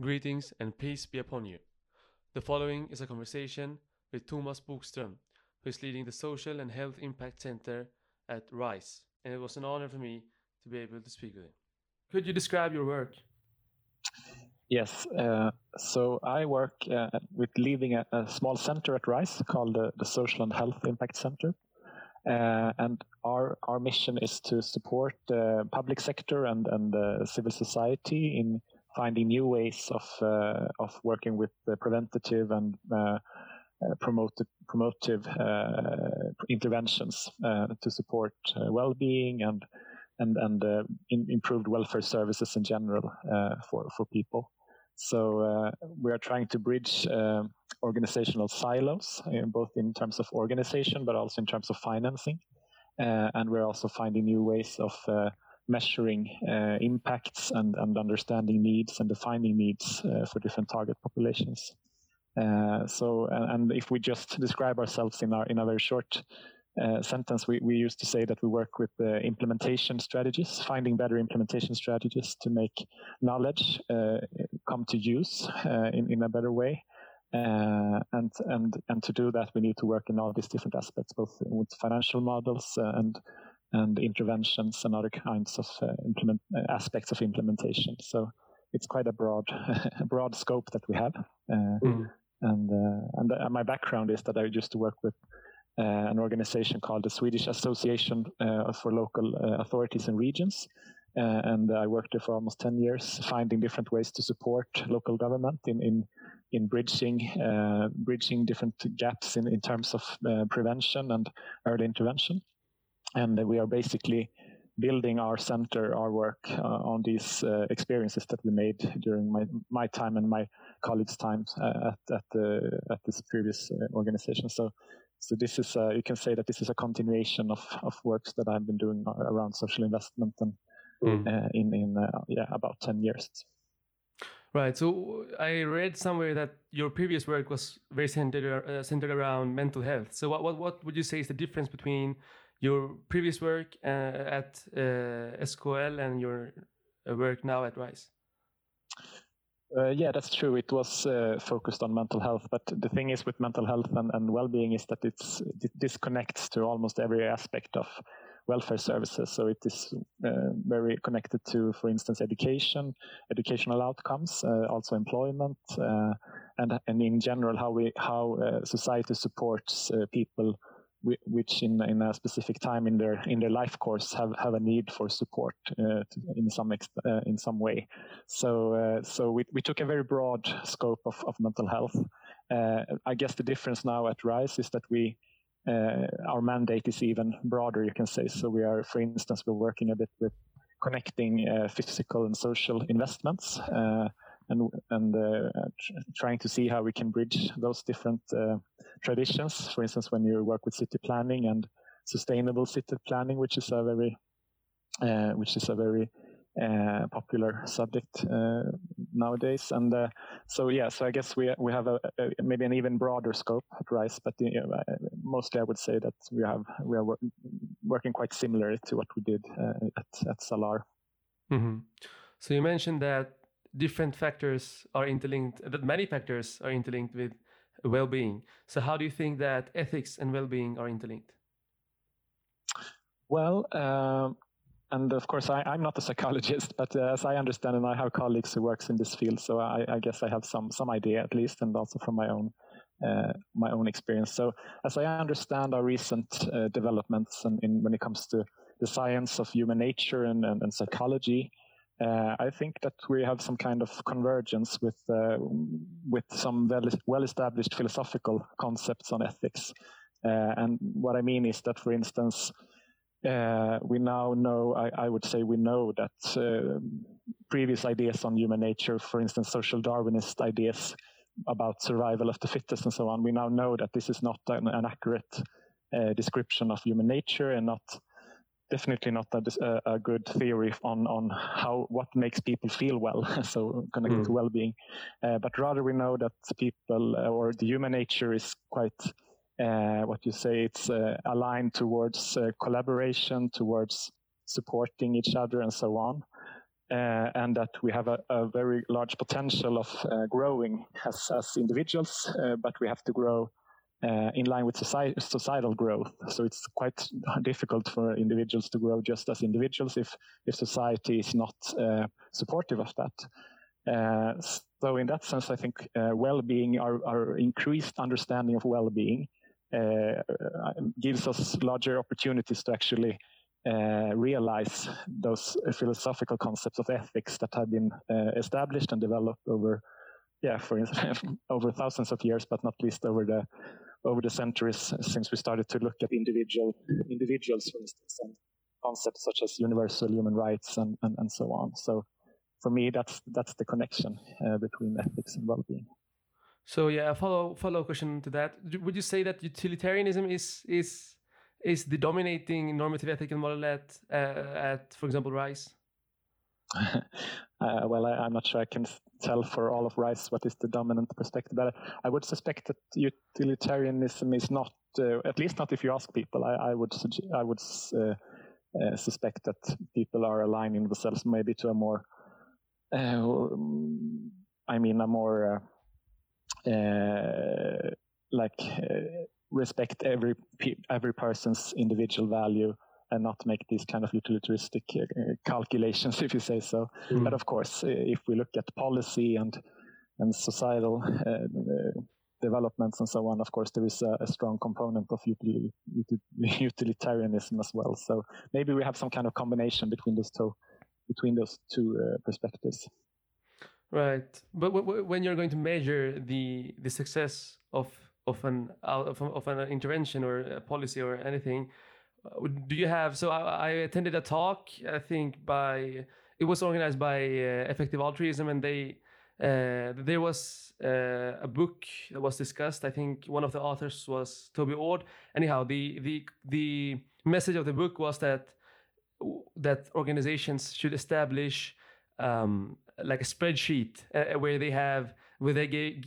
Greetings and peace be upon you. The following is a conversation with Thomas Buchstrom, who is leading the Social and Health Impact Center at RISE, and it was an honor for me to be able to speak with him. Could you describe your work? Yes, so I work with leading a small center at RISE called the Social and Health Impact Center. And our mission is to support the public sector and civil society in finding new ways of working with the preventative and promotive interventions to support well-being and improved welfare services in general for people. So we are trying to bridge organizational silos, both in terms of organization but also in terms of financing, and we're also finding new ways of measuring impacts and understanding needs and defining needs for different target populations. So if we just describe ourselves in a very short sentence, we used to say that we work with implementation strategies, finding better implementation strategies to make knowledge come to use in a better way. And to do that, we need to work in all these different aspects, both with financial models and interventions and other kinds of aspects of implementation. So it's quite a broad scope that we have. And my background is that I used to work with an organization called the Swedish Association for Local Authorities and Regions. And I worked there for almost 10 years, finding different ways to support local government in bridging different gaps in terms of prevention and early intervention. And we are basically building our center, our work on these experiences that we made during my time and my colleagues' time at this previous organization. So this is you can say that this is a continuation of works that I've been doing around social investment and about 10 years. Right. So I read somewhere that your previous work was very centered around mental health. So what would you say is the difference between your previous work at SQL and your work now at RISE? Yeah, that's true. It was focused on mental health, but the thing is with mental health and well-being is that this connects to almost every aspect of welfare services. So it is very connected to, for instance, educational outcomes, also employment, and in general how society supports people which in a specific time in their life course have a need for support in some way. So we took a very broad scope of mental health. I guess the difference now at RISE is that we our mandate is even broader, you can say. So we are, for instance, we're working a bit with connecting physical and social investments trying to see how we can bridge those different traditions. For instance, when you work with city planning and sustainable city planning, which is a very popular subject nowadays, so I guess we have a maybe an even broader scope at RISE, but mostly I would say that we are working quite similar to what we did at Salar. Mm-hmm. So you mentioned that many factors are interlinked with well-being. So how do you think that ethics and well-being are interlinked? Well, and of course, I'm not a psychologist, but as I understand, and I have colleagues who works in this field, so I guess I have some idea at least, and also from my own experience. So as I understand our recent developments and when it comes to the science of human nature and psychology, I think that we have some kind of convergence with some well-established philosophical concepts on ethics. And what I mean is that, for instance, we now know, I would say we know that previous ideas on human nature, for instance, social Darwinist ideas about survival of the fittest and so on, we now know that this is not an accurate description of human nature and definitely not a good theory on what makes people feel well, so connected to well-being. But rather we know that people or the human nature is quite, it's aligned towards collaboration, towards supporting each other and so on. and that we have a very large potential of growing as individuals, but we have to grow in line with societal growth. So it's quite difficult for individuals to grow just as individuals if society is not supportive of that. So in that sense, I think well-being, our increased understanding of well-being gives us larger opportunities to actually realize those philosophical concepts of ethics that have been established and developed over, for instance, over thousands of years, but not least over the centuries since we started to look at individuals, for instance, and concepts such as universal human rights and so on. So for me, that's the connection between ethics and well-being. So yeah, a follow question to that. Would you say that utilitarianism is the dominating normative ethical model at for example, RISE? Well, I'm not sure I can tell for all of RISE what is the dominant perspective, but I would suspect that utilitarianism is not, at least not if you ask people. I would suspect that people are aligning themselves maybe to a more, respect every person's individual value and not make these kind of utilitaristic calculations, if you say so. Mm. But of course, if we look at policy and societal developments and so on, of course, there is a strong component of utilitarianism as well. So maybe we have some kind of combination between those two perspectives. Right, but when you're going to measure the success of an intervention or a policy or anything, do you have? So I attended a talk, I think it was organized by Effective Altruism, and there was a book that was discussed. I think one of the authors was Toby Ord. Anyhow, the message of the book was that organizations should establish like a spreadsheet where they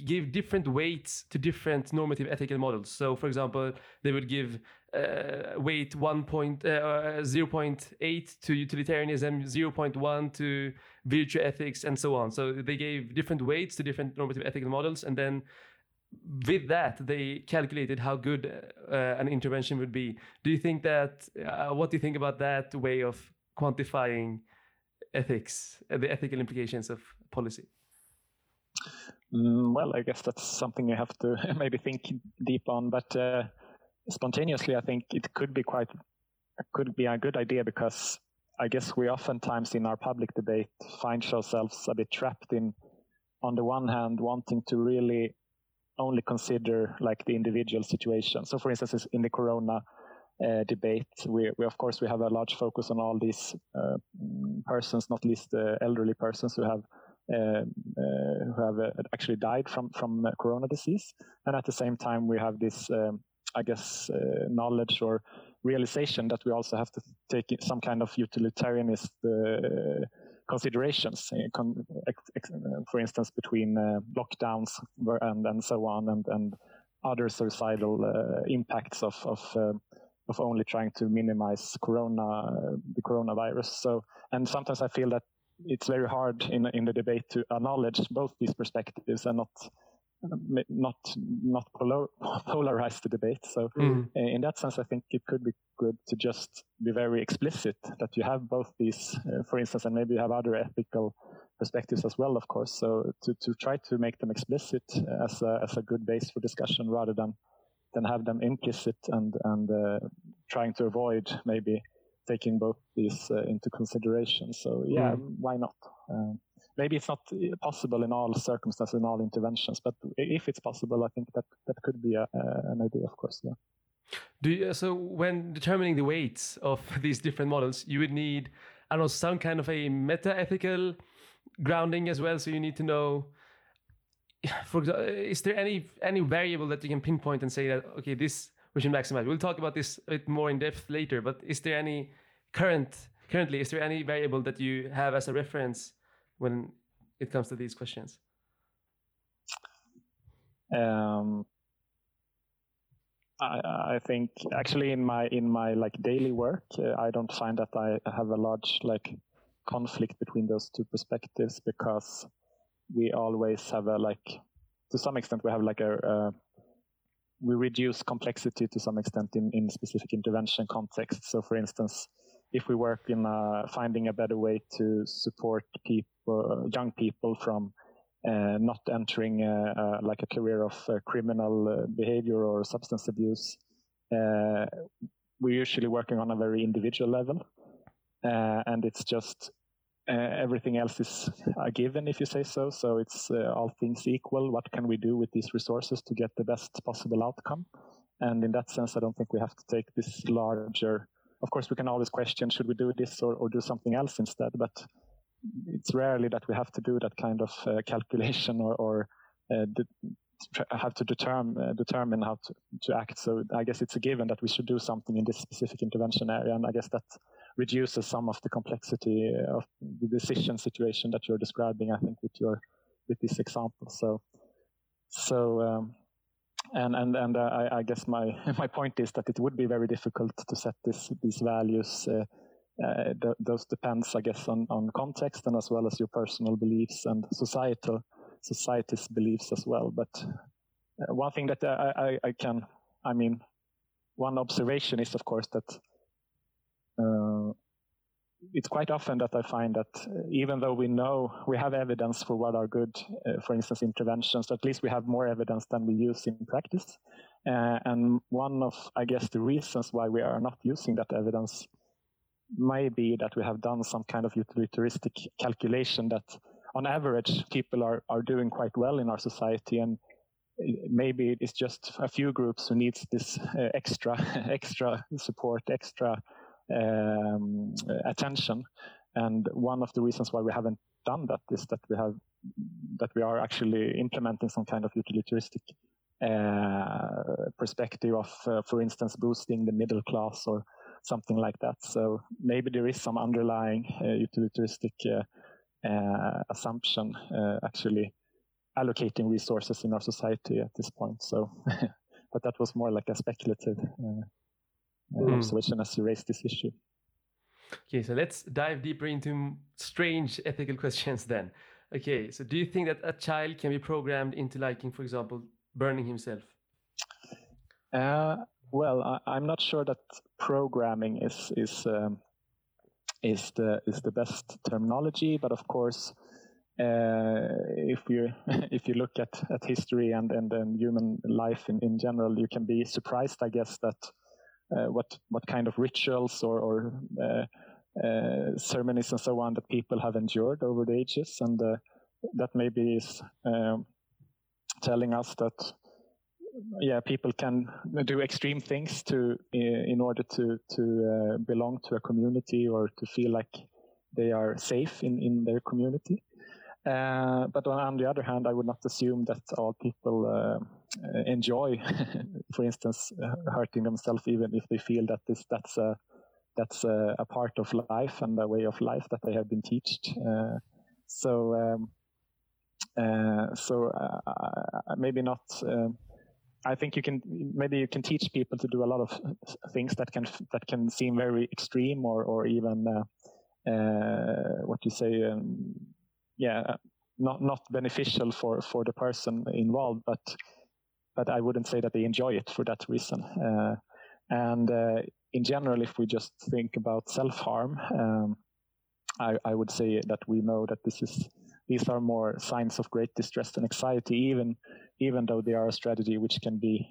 give different weights to different normative ethical models. So, for example, they would give weight 0.8 to utilitarianism, 0.1 to virtue ethics, and so on. So they gave different weights to different normative ethical models, and then with that, they calculated how good an intervention would be. Do you think that? What do you think about that way of quantifying ethics, the ethical implications of policy? Well, I guess that's something you have to maybe think deep on. But spontaneously, I think it could be a good idea, because I guess we oftentimes in our public debate find ourselves a bit trapped in, on the one hand, wanting to really only consider like the individual situation. So, for instance, in the corona debate, we of course we have a large focus on all these persons, not least elderly persons who have actually died from corona disease. And at the same time, we have this, knowledge or realization that we also have to take some kind of utilitarianist considerations, for instance, between lockdowns and so on, and other societal impacts of only trying to minimize the coronavirus. So, and sometimes I feel that it's very hard in the debate to acknowledge both these perspectives and not polarize the debate. So, in that sense, I think it could be good to just be very explicit that you have both these, for instance, and maybe you have other ethical perspectives as well, of course. So, to try to make them explicit as a good base for discussion, rather than have them implicit and trying to avoid maybe taking both these into consideration. So yeah, why not? Maybe it's not possible in all circumstances, in all interventions, but if it's possible, I think that could be an idea, of course. Yeah. So when determining the weights of these different models, you would need, I don't know, some kind of a meta-ethical grounding as well. So you need to know, for example, is there any variable that you can pinpoint and say that, okay, this we should maximize? We'll talk about this a bit more in depth later, but is there any currently, is there any variable that you have as a reference when it comes to these questions? I think actually in my like daily work, I don't find that I have a large like conflict between those two perspectives, because we always have a, like, to some extent we have like a we reduce complexity to some extent in specific intervention contexts. So, for instance, if we work in finding a better way to support people, young people, from not entering like a career of criminal behavior or substance abuse, we're usually working on a very individual level, and it's just everything else is a given, if you say so. So it's all things equal. What can we do with these resources to get the best possible outcome? And in that sense, I don't think we have to take this larger. Of course, we can always question, should we do this or do something else instead? But it's rarely that we have to do that kind of calculation or have to determine how to act. So I guess it's a given that we should do something in this specific intervention area. And I guess that reduces some of the complexity of the decision situation that you're describing, I think, with this example. I guess my point is that it would be very difficult to set these values. Those depends, I guess, on context, and as well as your personal beliefs and society's beliefs as well. But one thing that one observation is, of course, that it's quite often that I find that even though we know we have evidence for what are good, for instance, interventions, at least we have more evidence than we use in practice. And one of, I guess, the reasons why we are not using that evidence may be that we have done some kind of utilitaristic calculation that on average people are doing quite well in our society, and maybe it's just a few groups who needs this extra support, extra attention. And one of the reasons why we haven't done that is that we are actually implementing some kind of utilitaristic perspective of, for instance, boosting the middle class or something like that. So maybe there is some underlying utilitaristic assumption actually allocating resources in our society at this point. So, but that was more like a speculative observation as you raised this issue. Okay, so let's dive deeper into strange ethical questions then. Okay, so do you think that a child can be programmed into liking, for example, burning himself? Well, I'm not sure that programming is the best terminology, but of course, if you look at history and human life in general, you can be surprised, I guess, that what kind of rituals or ceremonies and so on that people have endured over the ages, and that maybe is telling us that people can do extreme things in order to belong to a community or to feel like they are safe in their community. But on the other hand, I would not assume that all people enjoy, for instance, hurting themselves, even if they feel that that's a part of life and a way of life that they have been taught. Maybe not. I think you can teach people to do a lot of things that can seem very extreme or even not beneficial for the person involved, but I wouldn't say that they enjoy it for that reason. In general, if we just think about self-harm, I would say that we know that these are more signs of great distress and anxiety, even though they are a strategy which can be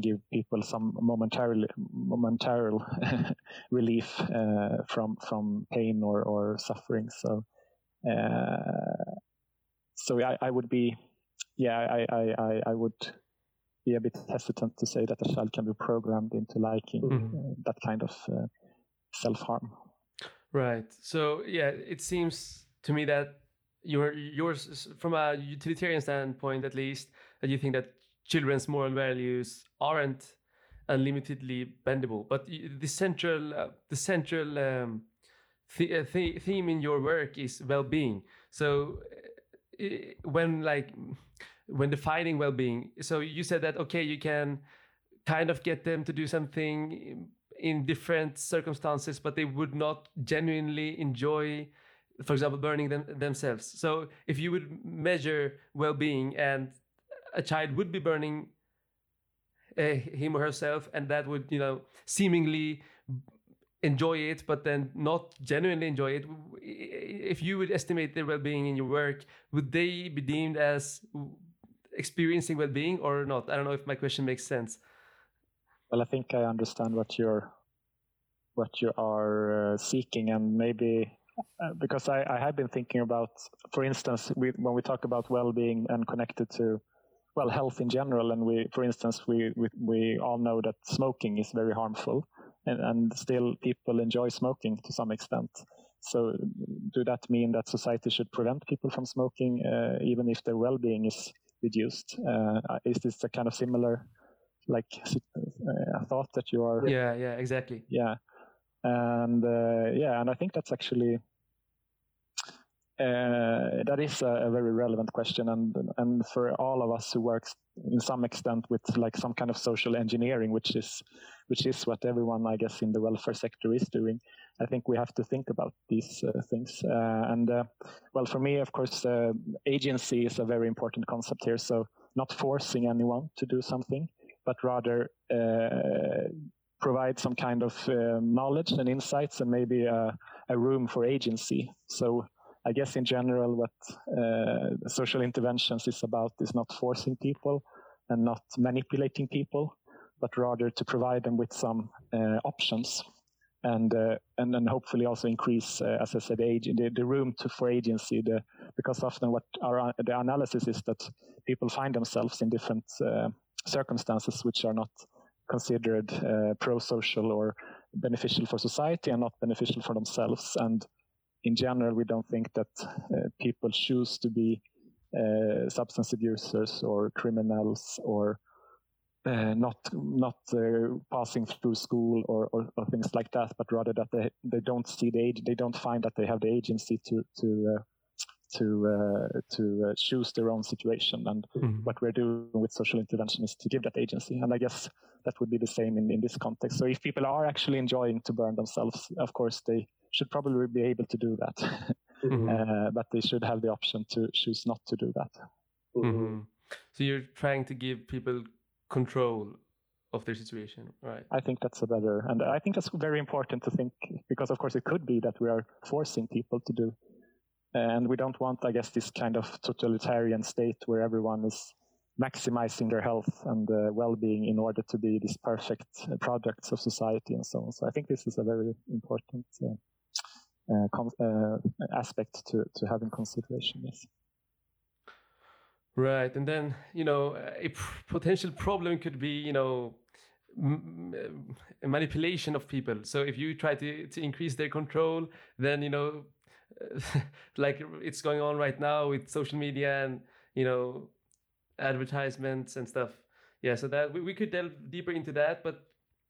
give people some momentary relief from pain or suffering. So, I would be a bit hesitant to say that a child can be programmed into liking that kind of self-harm. Right. So it seems to me that yours, from a utilitarian standpoint at least, that you think that children's moral values aren't unlimitedly bendable. But the central theme in your work is well-being. So when defining well-being, so you said that you can kind of get them to do something in different circumstances, but they would not genuinely enjoy, for example, burning themselves. So if you would measure well-being and a child would be burning him or herself, and that would, you know, seemingly enjoy it, but then not genuinely enjoy it. If you would estimate their well-being in your work, would they be deemed as experiencing well-being or not? I don't know if my question makes sense. Well, I think I understand what you are seeking, and maybe because I have been thinking about, for instance, when we talk about well-being and connected to health in general, and we all know that smoking is very harmful, and still people enjoy smoking to some extent. So do that mean that society should prevent people from smoking, even if their well-being is reduced? Is this a kind of similar, thought that you are? Yeah, exactly. Yeah, and I think that's actually. That is a very relevant question, and for all of us who works in some extent with some kind of social engineering, which is what everyone, I guess, in the welfare sector is doing. I think we have to think about these things. For me, of course, agency is a very important concept here. So not forcing anyone to do something, but rather provide some kind of knowledge and insights, and maybe a room for agency. So I guess in general, what social interventions is about is not forcing people and not manipulating people, but rather to provide them with some options, and then hopefully also increase, as I said, the room for agency. Because often what the analysis is that people find themselves in different circumstances which are not considered pro-social or beneficial for society and not beneficial for themselves. And in general, we don't think that people choose to be substance abusers or criminals or not passing through school or things like that, but rather that they don't see they don't find that they have the agency to choose their own situation. And what we're doing with social intervention is to give that agency. And I guess that would be the same in this context. So if people are actually enjoying to burn themselves, of course they should probably be able to do that, but they should have the option to choose not to do that. Mm-hmm. So you're trying to give people control of their situation, right? I think that's and I think that's very important to think, because of course it could be that we are forcing people to do, and we don't want, I guess, this kind of totalitarian state where everyone is maximizing their health and well-being in order to be these perfect products of society and so on. So I think this is a very important aspect to have in consideration. Yes. Right, and then a potential problem could be manipulation of people. So if you try to increase their control, then like it's going on right now with social media and advertisements and stuff. Yeah, so that we could delve deeper into that, but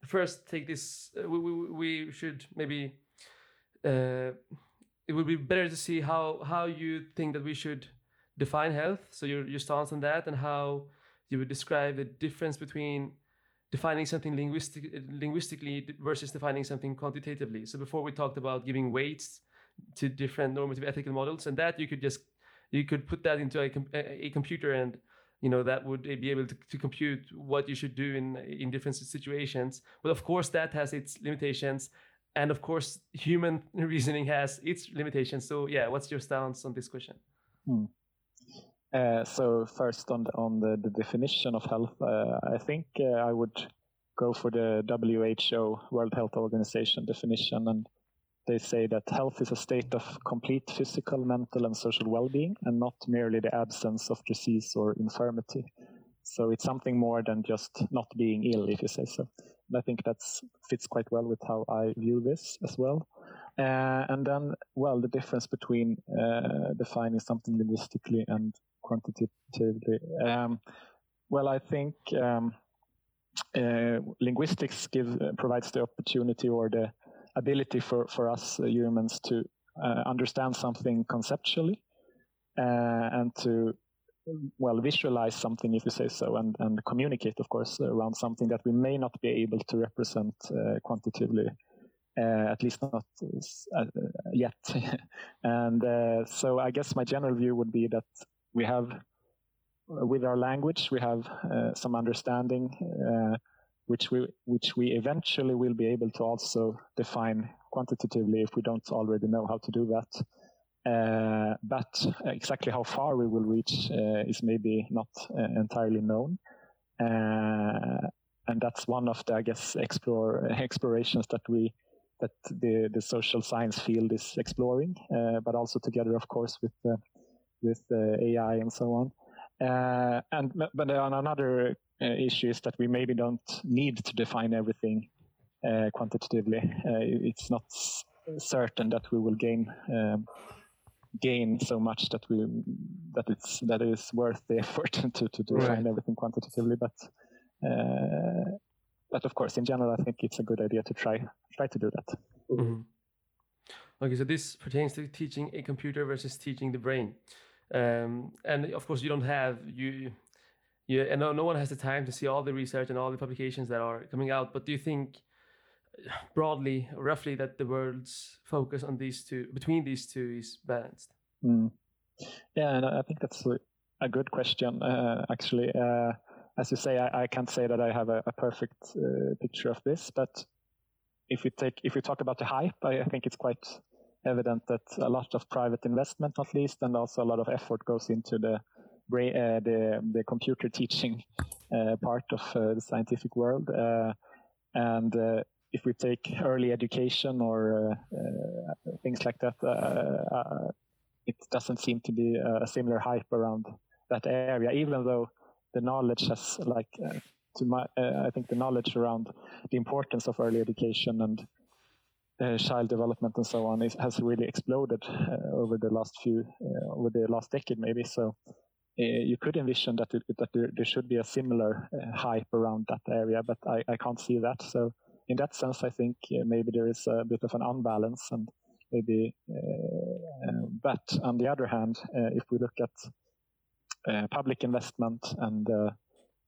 first take this. We should maybe. It would be better to see how you think that we should define health, so your stance on that, and how you would describe the difference between defining something linguistically versus defining something quantitatively. So before we talked about giving weights to different normative ethical models, and that you could put that into a computer, and that would be able to compute what you should do in different situations. But of course that has its limitations. And of course, human reasoning has its limitations. So, yeah, what's your stance on this question? So, first on the definition of health, I think I would go for the WHO, World Health Organization definition, and they say that health is a state of complete physical, mental, and social well-being, and not merely the absence of disease or infirmity. So it's something more than just not being ill, if you say so. And I think that fits quite well with how I view this as well. And then, the difference between defining something linguistically and quantitatively. I think linguistics provides the opportunity or the ability for us humans to understand something conceptually and to well, visualize something, if you say so, and communicate, of course, around something that we may not be able to represent quantitatively, at least not yet. And so I guess my general view would be that we have, with our language, we have some understanding, which we eventually will be able to also define quantitatively if we don't already know how to do that. But exactly how far we will reach is maybe not entirely known. And that's one of the, I guess, explorations that the social science field is exploring, but also together, of course, with AI and so on. But on another issue is that we maybe don't need to define everything quantitatively. It's not certain that we will gain so much that it is worth the effort to define everything quantitatively. But of course, in general, I think it's a good idea to try to do that. Mm-hmm. Okay, so this pertains to teaching a computer versus teaching the brain. And of course, you don't have you and no one has the time to see all the research and all the publications that are coming out. But do you think broadly, roughly, that the world's focus on these two, between these two, is balanced? Yeah, and I think that's a good question. Actually, as you say, I can't say that I have a perfect picture of this. But if we talk about the hype, I think it's quite evident that a lot of private investment, at least, and also a lot of effort goes into the computer teaching part of the scientific world. And if we take early education or things like that, it doesn't seem to be a similar hype around that area, even though the knowledge has, I think the knowledge around the importance of early education and child development and so on has really exploded over the last decade, maybe. So you could envision that there should be a similar hype around that area, but I can't see that. So in that sense, I think maybe there is a bit of an unbalance, and maybe. But on the other hand, if we look at public investment and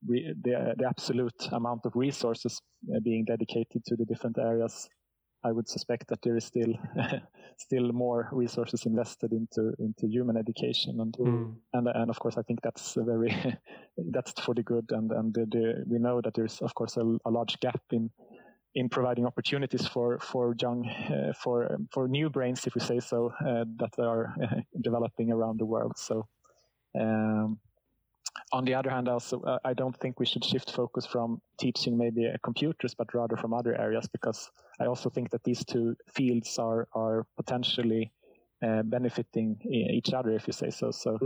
the absolute amount of resources being dedicated to the different areas, I would suspect that there is still more resources invested into human education, and of course I think that's that's for the good, and we know that there is of course a large gap in providing opportunities for young for new brains, if we say so, that are developing around the world. So on the other hand, also I don't think we should shift focus from teaching maybe computers, but rather from other areas, because I also think that these two fields are potentially benefiting each other, if you say so. So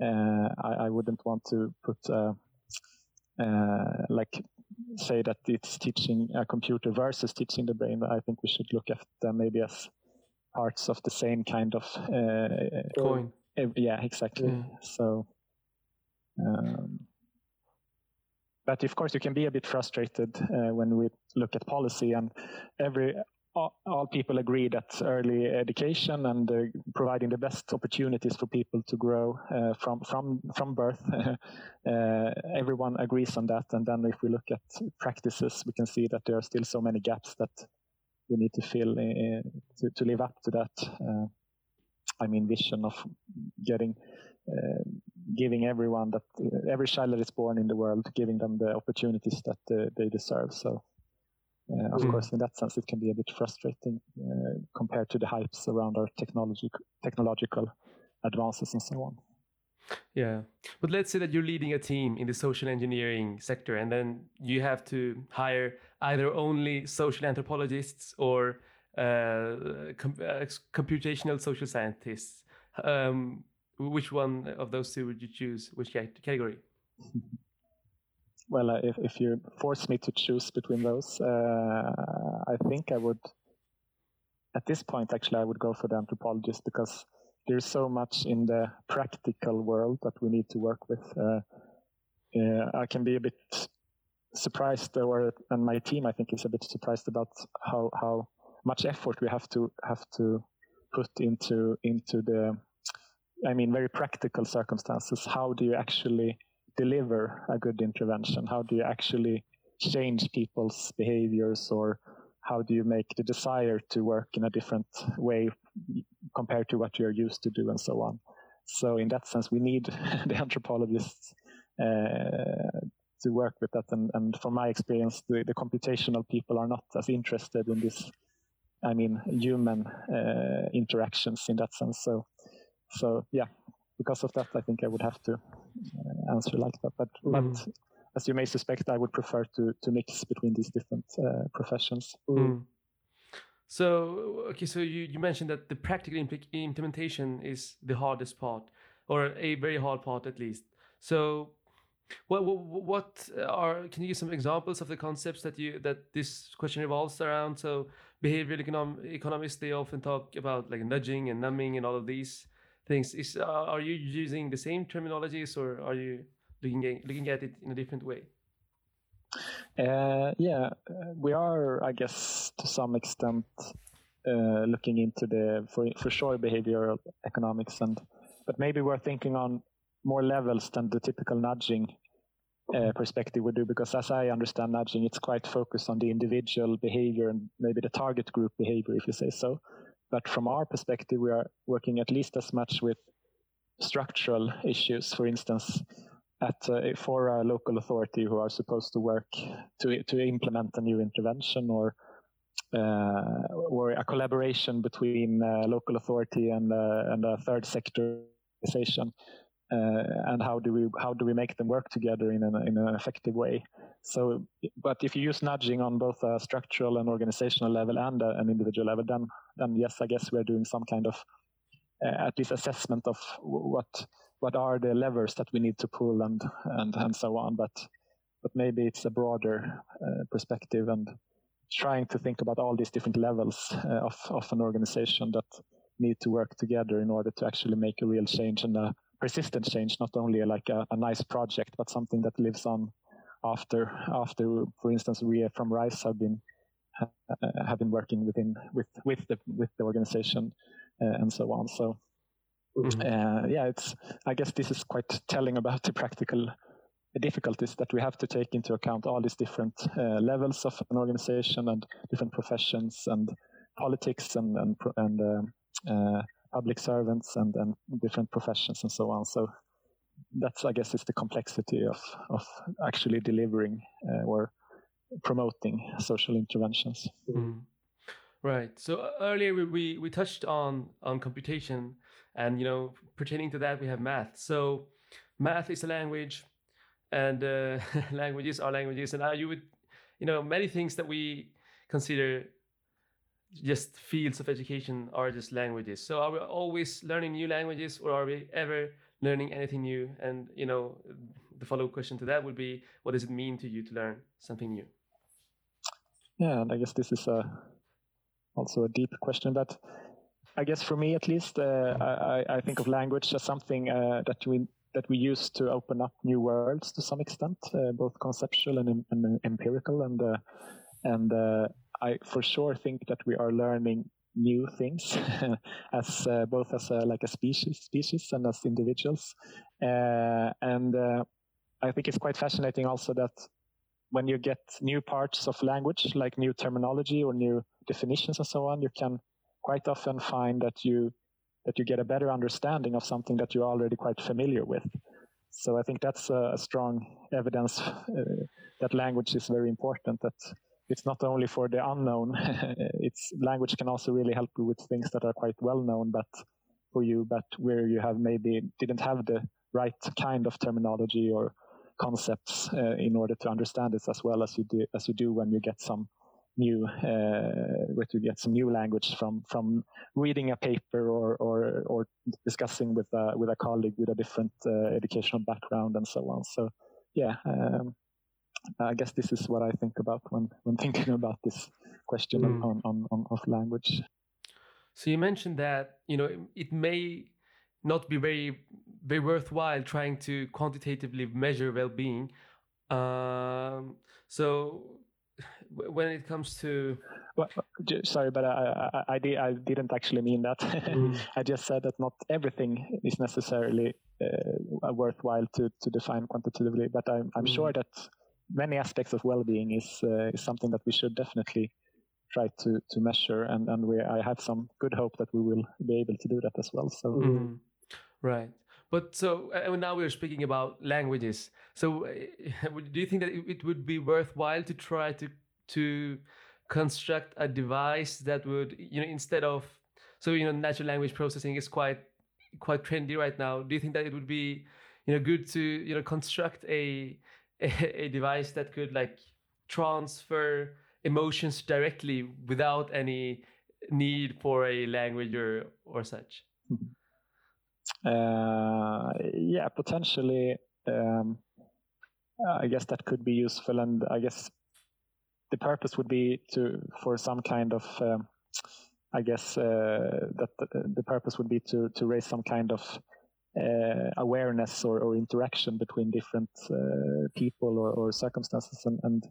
I wouldn't want to put say that it's teaching a computer versus teaching the brain. I think we should look at them maybe as parts of the same kind of coin. Yeah, exactly. Yeah. So. But of course, you can be a bit frustrated when we look at policy, and all people agree that early education and providing the best opportunities for people to grow from birth, everyone agrees on that. And then if we look at practices, we can see that there are still so many gaps that we need to fill to live up to that. Vision of giving everyone that every child that is born in the world, giving them the opportunities that they deserve. So, of course, in that sense, it can be a bit frustrating compared to the hypes around our technological advances and so on. Yeah, but let's say that you're leading a team in the social engineering sector, and then you have to hire either only social anthropologists or computational social scientists. Which one of those two would you choose? Which category? Well, if you force me to choose between those, I think I would, at this point, actually, I would go for the anthropologist, because there's so much in the practical world that we need to work with. I can be a bit surprised, and my team, I think, is a bit surprised about how much effort we have to put into the I mean, very practical circumstances. How do you actually deliver a good intervention? How do you actually change people's behaviors, or how do you make the desire to work in a different way compared to what you're used to do, and so on? So in that sense, we need the anthropologists to work with that. And from my experience, the computational people are not as interested in this, I mean, human interactions in that sense. So yeah, because of that, I think I would have to answer like that. But as you may suspect, I would prefer to mix between these different professions. Mm. So you mentioned that the practical implementation is the hardest part, or a very hard part at least. So can you give some examples of the concepts that this question revolves around? So behavioral economists, they often talk about like nudging and numbing and all of these things. Are you using the same terminologies, or are you looking at it in a different way? We are, I guess, to some extent looking into the for sure behavioral economics, but maybe we're thinking on more levels than the typical nudging perspective we do, because as I understand nudging, it's quite focused on the individual behavior and maybe the target group behavior, if you say so. But from our perspective, we are working at least as much with structural issues. For instance, for a local authority who are supposed to work to implement a new intervention, or a collaboration between a local authority and a third sector organization, and how do we make them work together in an effective way? So, but if you use nudging on both a structural and organizational level and an individual level, then yes, I guess we're doing some kind of at least assessment of what are the levers that we need to pull and so on. But maybe it's a broader perspective, and trying to think about all these different levels of an organization that need to work together in order to actually make a real change, and a persistent change, not only like a nice project, but something that lives on after. For instance, we from RISE have been working with the organization and so on. So I guess this is quite telling about the practical difficulties that we have to take into account all these different levels of an organization, and different professions, and politics, and public servants, and different professions, and so on. So that's, I guess, is the complexity of actually delivering or promoting social interventions. Mm. Right. So earlier we touched on computation, and pertaining to that we have math. So math is a language, and languages are languages, and you would, many things that we consider just fields of education are just languages. So are we always learning new languages, or are we ever learning anything new? And the follow-up question to that would be, what does it mean to you to learn something new? Yeah, and I guess this is also a deep question, but I guess for me at least, I think of language as something that we use to open up new worlds to some extent, both conceptual and empirical. And I for sure think that we are learning new things as both as like a species and as individuals. And I think it's quite fascinating also that when you get new parts of language, like new terminology or new definitions and so on, you can quite often find that you get a better understanding of something that you're already quite familiar with. So I think that's a strong evidence that language is very important, that it's not only for the unknown. It's language can also really help you with things that are quite well known, but where you have maybe didn't have the right kind of terminology or concepts in order to understand it as well as you do when you get some new language from reading a paper or discussing with a colleague with a different educational background and so on. So yeah, I guess this is what I think about when thinking about this question of language. So you mentioned that it may not be very, very worthwhile trying to quantitatively measure well-being. So when it comes to Well, sorry, but I didn't actually mean that. I just said that not everything is necessarily worthwhile to define quantitatively, but I'm sure that many aspects of well-being is something that we should definitely try to measure, and I have some good hope that we will be able to do that as well. So. Right. But so now we're speaking about languages. So do you think that it would be worthwhile to try to construct a device that would, instead of, natural language processing is quite trendy right now. Do you think that it would be, good to, construct a device that could transfer emotions directly without any need for a language or such? Yeah, potentially. I guess that could be useful, and I guess the purpose would be for some kind of. That the purpose would be to raise some kind of awareness or interaction between different people or circumstances, and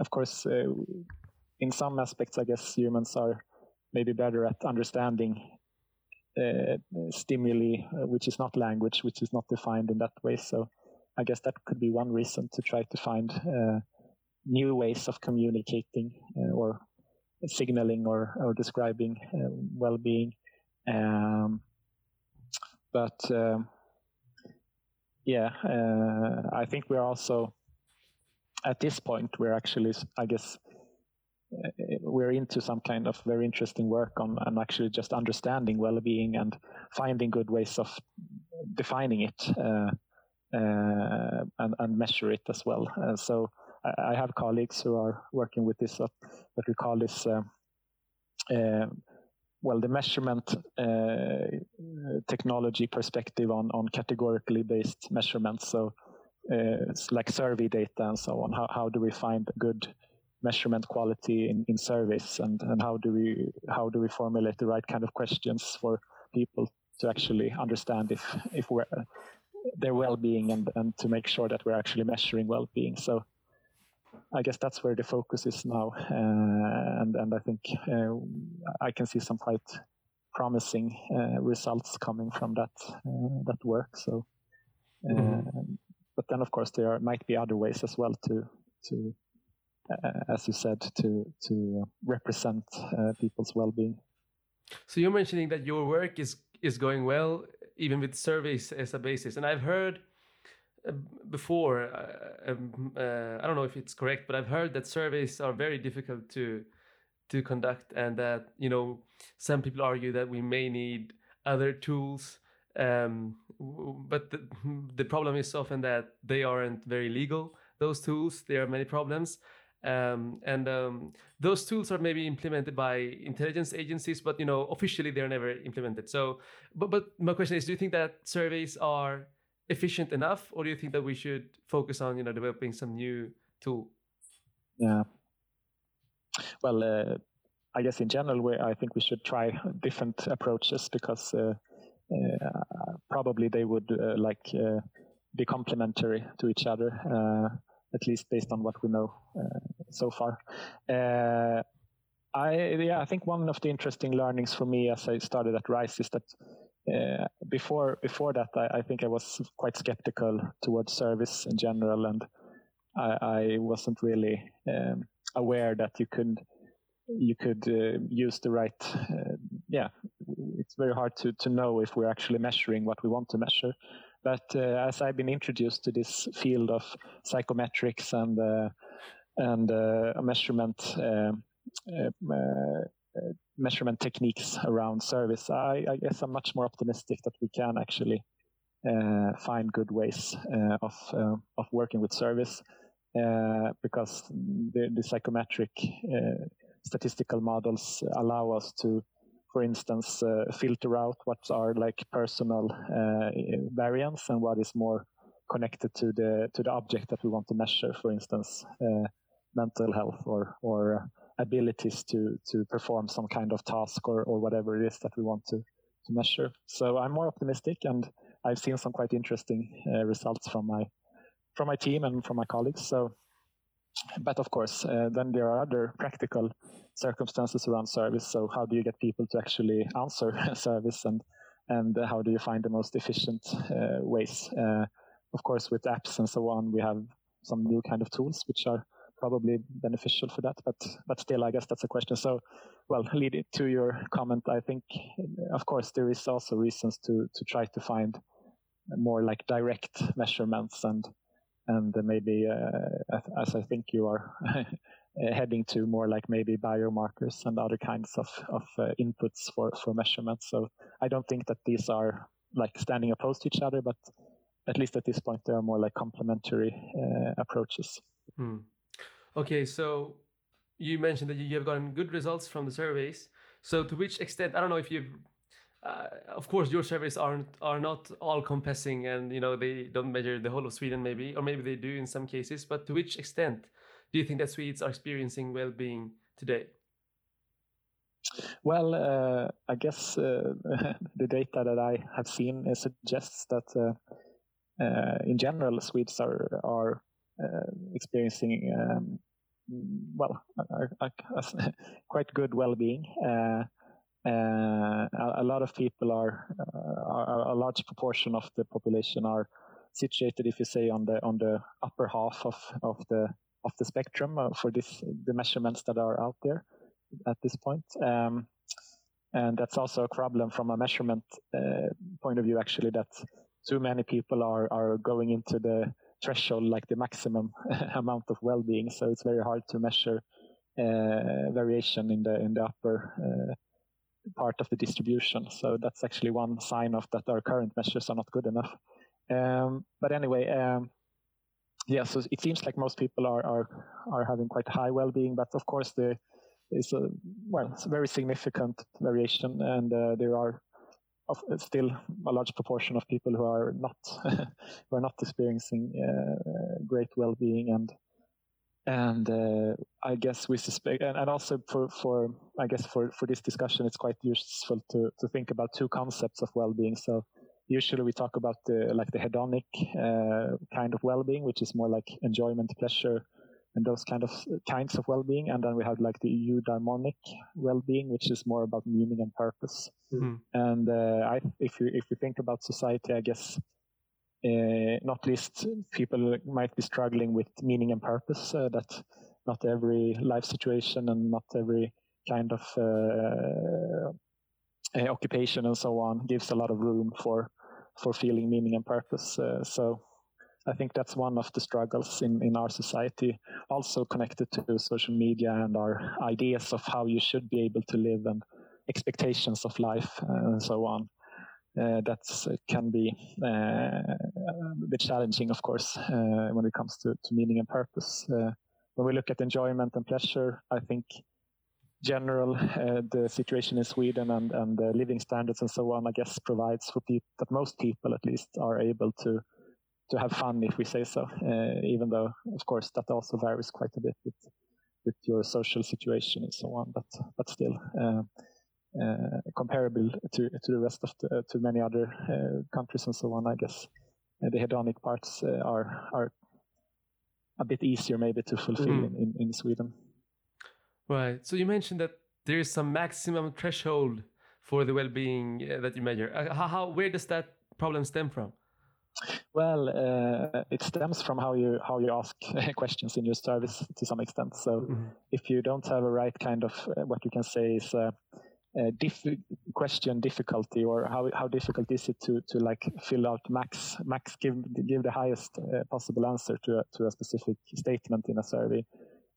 of course, in some aspects, I guess humans are maybe better at understanding stimuli, which is not language, which is not defined in that way. So, I guess that could be one reason to try to find new ways of communicating or signaling or describing well-being. I think we're also at this point, we're actually, I guess, we're into some kind of very interesting work on actually just understanding well-being and finding good ways of defining it and measure it as well. So I have colleagues who are working with this, what we call this, the measurement technology perspective on categorically based measurements. So it's like survey data and so on. How do we find good measurement quality in surveys, and how do we formulate the right kind of questions for people to actually understand if we're, their well-being and to make sure that we're actually measuring well-being. So I guess that's where the focus is now, and I think I can see some quite promising results coming from that work. So, but then of course there might be other ways as well to as you said, to represent people's well-being. So you're mentioning that your work is going well, even with surveys as a basis, and I've heard. Before, I don't know if it's correct, but I've heard that surveys are very difficult to conduct, and that some people argue that we may need other tools. But the problem is often that they aren't very legal. Those tools, there are many problems, and those tools are maybe implemented by intelligence agencies, but officially they're never implemented. So, but my question is, do you think that surveys are efficient enough, or do you think that we should focus on developing some new tool? Yeah. Well, I guess in general, I think we should try different approaches, because probably they would be complementary to each other, at least based on what we know so far. I think one of the interesting learnings for me as I started at RISE is that before that, I think I was quite skeptical towards service in general, and I wasn't really aware that you could use the right. It's very hard to know if we're actually measuring what we want to measure. But as I've been introduced to this field of psychometrics and measurement. Measurement techniques around service, I guess I'm much more optimistic that we can actually find good ways of working with service, because the psychometric statistical models allow us to, for instance, filter out what are personal variants and what is more connected to the object that we want to measure, for instance, mental health or abilities to perform some kind of task or whatever it is that we want to measure. So I'm more optimistic, and I've seen some quite interesting results from my team and from my colleagues. So But of course, then there are other practical circumstances around service. So how do you get people to actually answer service, and how do you find the most efficient ways? Of course, with apps and so on, we have some new kind of tools which are probably beneficial for that. But still, I guess that's a question. So, well, lead it to your comment. I think, of course, there is also reasons to try to find more like direct measurements and maybe, as I think you are heading to, more like maybe biomarkers and other kinds of inputs for measurements. So I don't think that these are like standing opposed to each other, but at least at this point, they are more like complementary approaches. Mm. Okay, so you mentioned that you have gotten good results from the surveys. So to which extent, I don't know if you've, of course, your surveys are not all-encompassing, and you know they don't measure the whole of Sweden, maybe, or maybe they do in some cases. But to which extent do you think that Swedes are experiencing well-being today? Well, I guess the data that I have seen suggests that in general Swedes are experiencing quite good well-being. A lot of people are a large proportion of the population are situated, if you say, on the upper half of the spectrum for the measurements that are out there at this point. And that's also a problem from a measurement point of view, actually, that too many people are going into the threshold, like the maximum amount of well-being. So it's very hard to measure variation in the upper part of the distribution. So that's actually one sign of that our current measures are not good enough. But anyway, so it seems like most people are having quite high well-being, but of course there is a very significant variation, and there are still a large proportion of people who are not experiencing great well-being, and I guess we suspect, and also for this discussion, it's quite useful to think about two concepts of well-being. So usually we talk about the hedonic kind of well-being, which is more like enjoyment, pleasure, and those kinds of well-being. And then we have like the eudaimonic well-being, which is more about meaning and purpose. Mm-hmm. And if you think about society, I guess, not least, people might be struggling with meaning and purpose, that not every life situation and not every kind of occupation and so on gives a lot of room for feeling meaning and purpose. So I think that's one of the struggles in our society, also connected to social media and our ideas of how you should be able to live and expectations of life and so on. That can be a bit challenging, of course, when it comes to meaning and purpose. When we look at enjoyment and pleasure, I think general the situation in Sweden and the living standards and so on, I guess, provides for people that most people at least are able to have fun, if we say so, even though, of course, that also varies quite a bit with your social situation and so on, but still. Comparable to the rest of to many other countries and so on, I guess the hedonic parts are a bit easier maybe to fulfill in Sweden. Right. So you mentioned that there is some maximum threshold for the well-being that you measure. Where does that problem stem from? Well, it stems from how you ask questions in your service to some extent. So if you don't have a right kind of what you can say is question difficulty, or how difficult is it to like fill out max give the highest possible answer to a specific statement in a survey,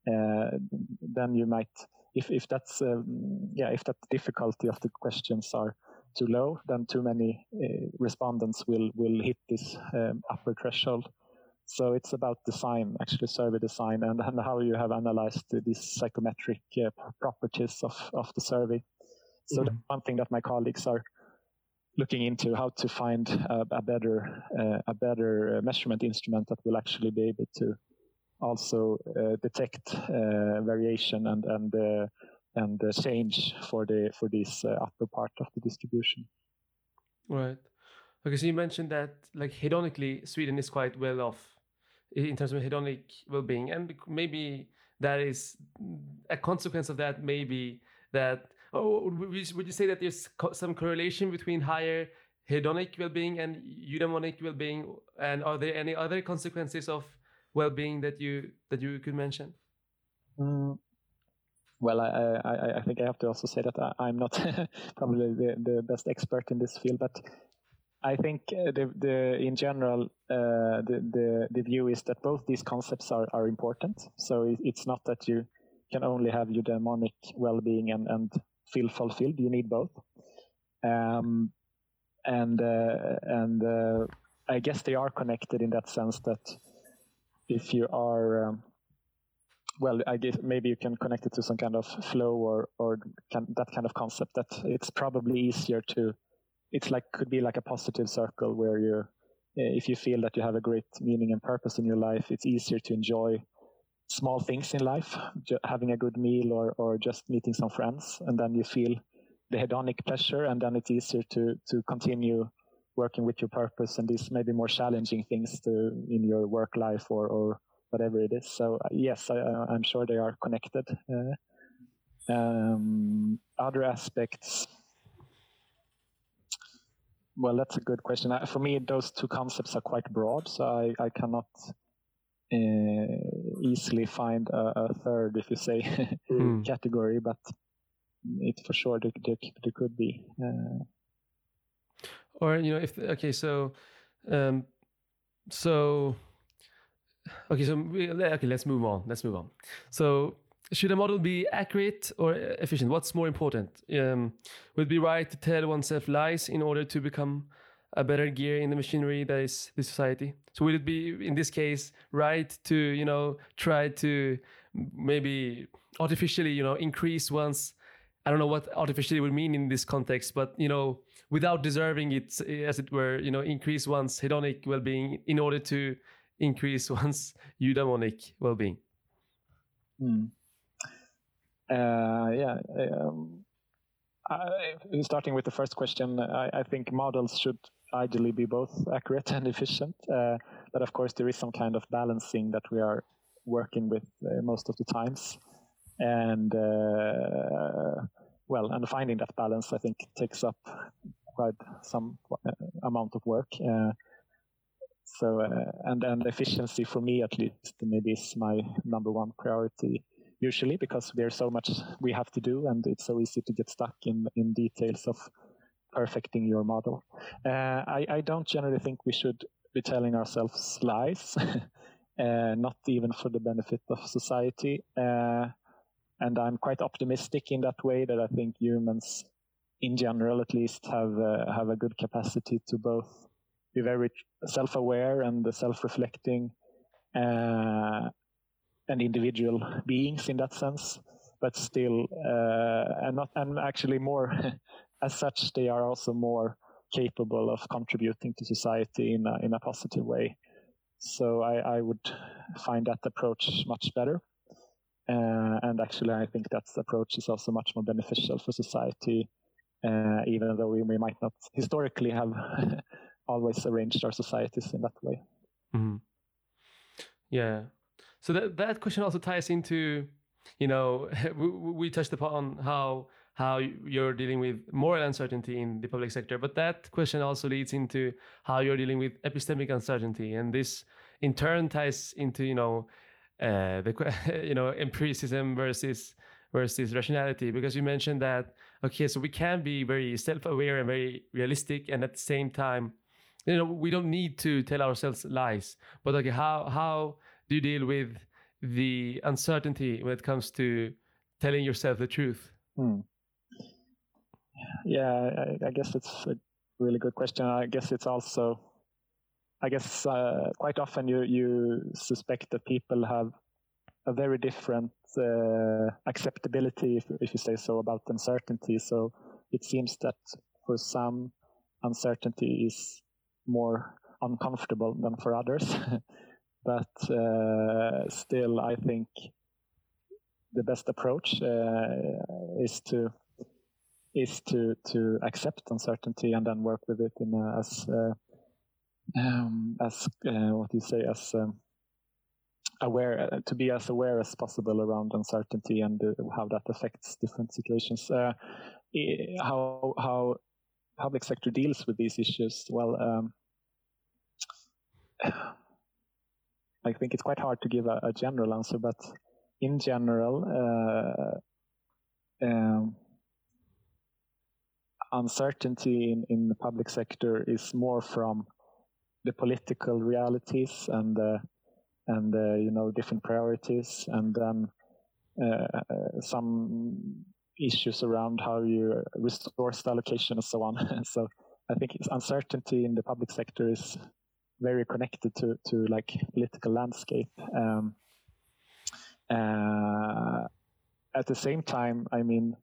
then you might, if that's if that difficulty of the questions are too low, then too many respondents will hit this upper threshold. So it's about design, actually survey design, and how you have analyzed these psychometric properties of the survey. So that's one thing that my colleagues are looking into, how to find a better measurement instrument that will actually be able to also detect variation and change for this upper part of the distribution. Right. Okay, so you mentioned that, like, hedonically, Sweden is quite well off. in terms of hedonic well-being. And maybe that is a consequence of that, maybe that, oh, would you say that there's some correlation between higher hedonic well-being and eudaimonic well-being? And are there any other consequences of well-being that you could mention? Well, I think I have to also say that I'm not probably the best expert in this field, but I think in general the view is that both these concepts are important. So it's not that you can only have eudaimonic well-being and feel fulfilled. You need both, and I guess they are connected in that sense that if you are well, I guess maybe you can connect it to some kind of flow or that kind of concept that it's probably easier to. It's like could be like a positive circle where you, if you feel that you have a great meaning and purpose in your life, it's easier to enjoy small things in life, having a good meal or just meeting some friends, and then you feel the hedonic pleasure, and then it's easier to continue working with your purpose and these maybe more challenging things in your work life or whatever it is. So yes, I'm sure they are connected. Other aspects. Well, that's a good question. For me, those two concepts are quite broad, so I cannot easily find a third, if you say, category, but it for sure there could be. Let's move on. So, should a model be accurate or efficient? What's more important? Would it be right to tell oneself lies in order to become a better gear in the machinery that is the society? So would it be, in this case, right to, try to maybe artificially, increase one's, I don't know what artificially would mean in this context, but, without deserving it, as it were, increase one's hedonic well-being in order to increase one's eudaimonic well-being? Starting with the first question, I think models should ideally be both accurate and efficient, but of course there is some kind of balancing that we are working with most of the times, and finding that balance, I think, takes up quite some amount of work. So efficiency for me at least maybe is my number one priority. Usually, because there's so much we have to do, and it's so easy to get stuck in details of perfecting your model. I don't generally think we should be telling ourselves lies, not even for the benefit of society. And I'm quite optimistic in that way, that I think humans, in general at least, have a good capacity to both be very self-aware and self-reflecting. And individual beings in that sense, but still, actually more, as such, they are also more capable of contributing to society in a positive way. So I would find that approach much better, and actually, I think that approach is also much more beneficial for society, even though we might not historically have always arranged our societies in that way. Mm-hmm. Yeah. So that question also ties into, we touched upon how you're dealing with moral uncertainty in the public sector, but that question also leads into how you're dealing with epistemic uncertainty, and this in turn ties into empiricism versus rationality, because you mentioned that so we can be very self-aware and very realistic, and at the same time, we don't need to tell ourselves lies. But how do you deal with the uncertainty when it comes to telling yourself the truth? Yeah, I guess it's a really good question. I guess it's also, quite often you suspect that people have a very different acceptability, if you say so, about uncertainty. So it seems that for some, uncertainty is more uncomfortable than for others. But still, I think the best approach is to accept uncertainty and then work with it in as aware, to be as aware as possible around uncertainty and how that affects different situations. How public sector deals with these issues? Well, I think it's quite hard to give a general answer, but in general, uncertainty in the public sector is more from the political realities and you know, different priorities, and then some issues around how you resource allocation and so on. So I think it's uncertainty in the public sector is very connected to like political landscape. At the same time, I mean,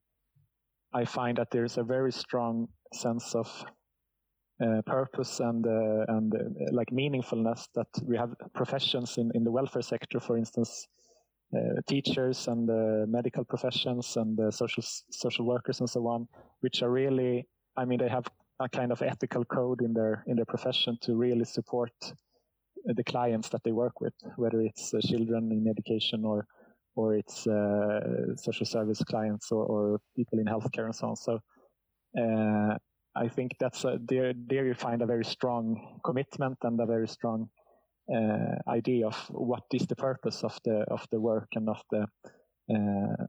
I find that there is a very strong sense of purpose and like meaningfulness that we have professions in the welfare sector, for instance, teachers and medical professions and social workers and so on, which are really, I mean, they have a kind of ethical code in their profession to really support the clients that they work with, whether it's children in education or it's social service clients or people in healthcare and so on. So I think that's there you find a very strong commitment and a very strong idea of what is the purpose of the work and of the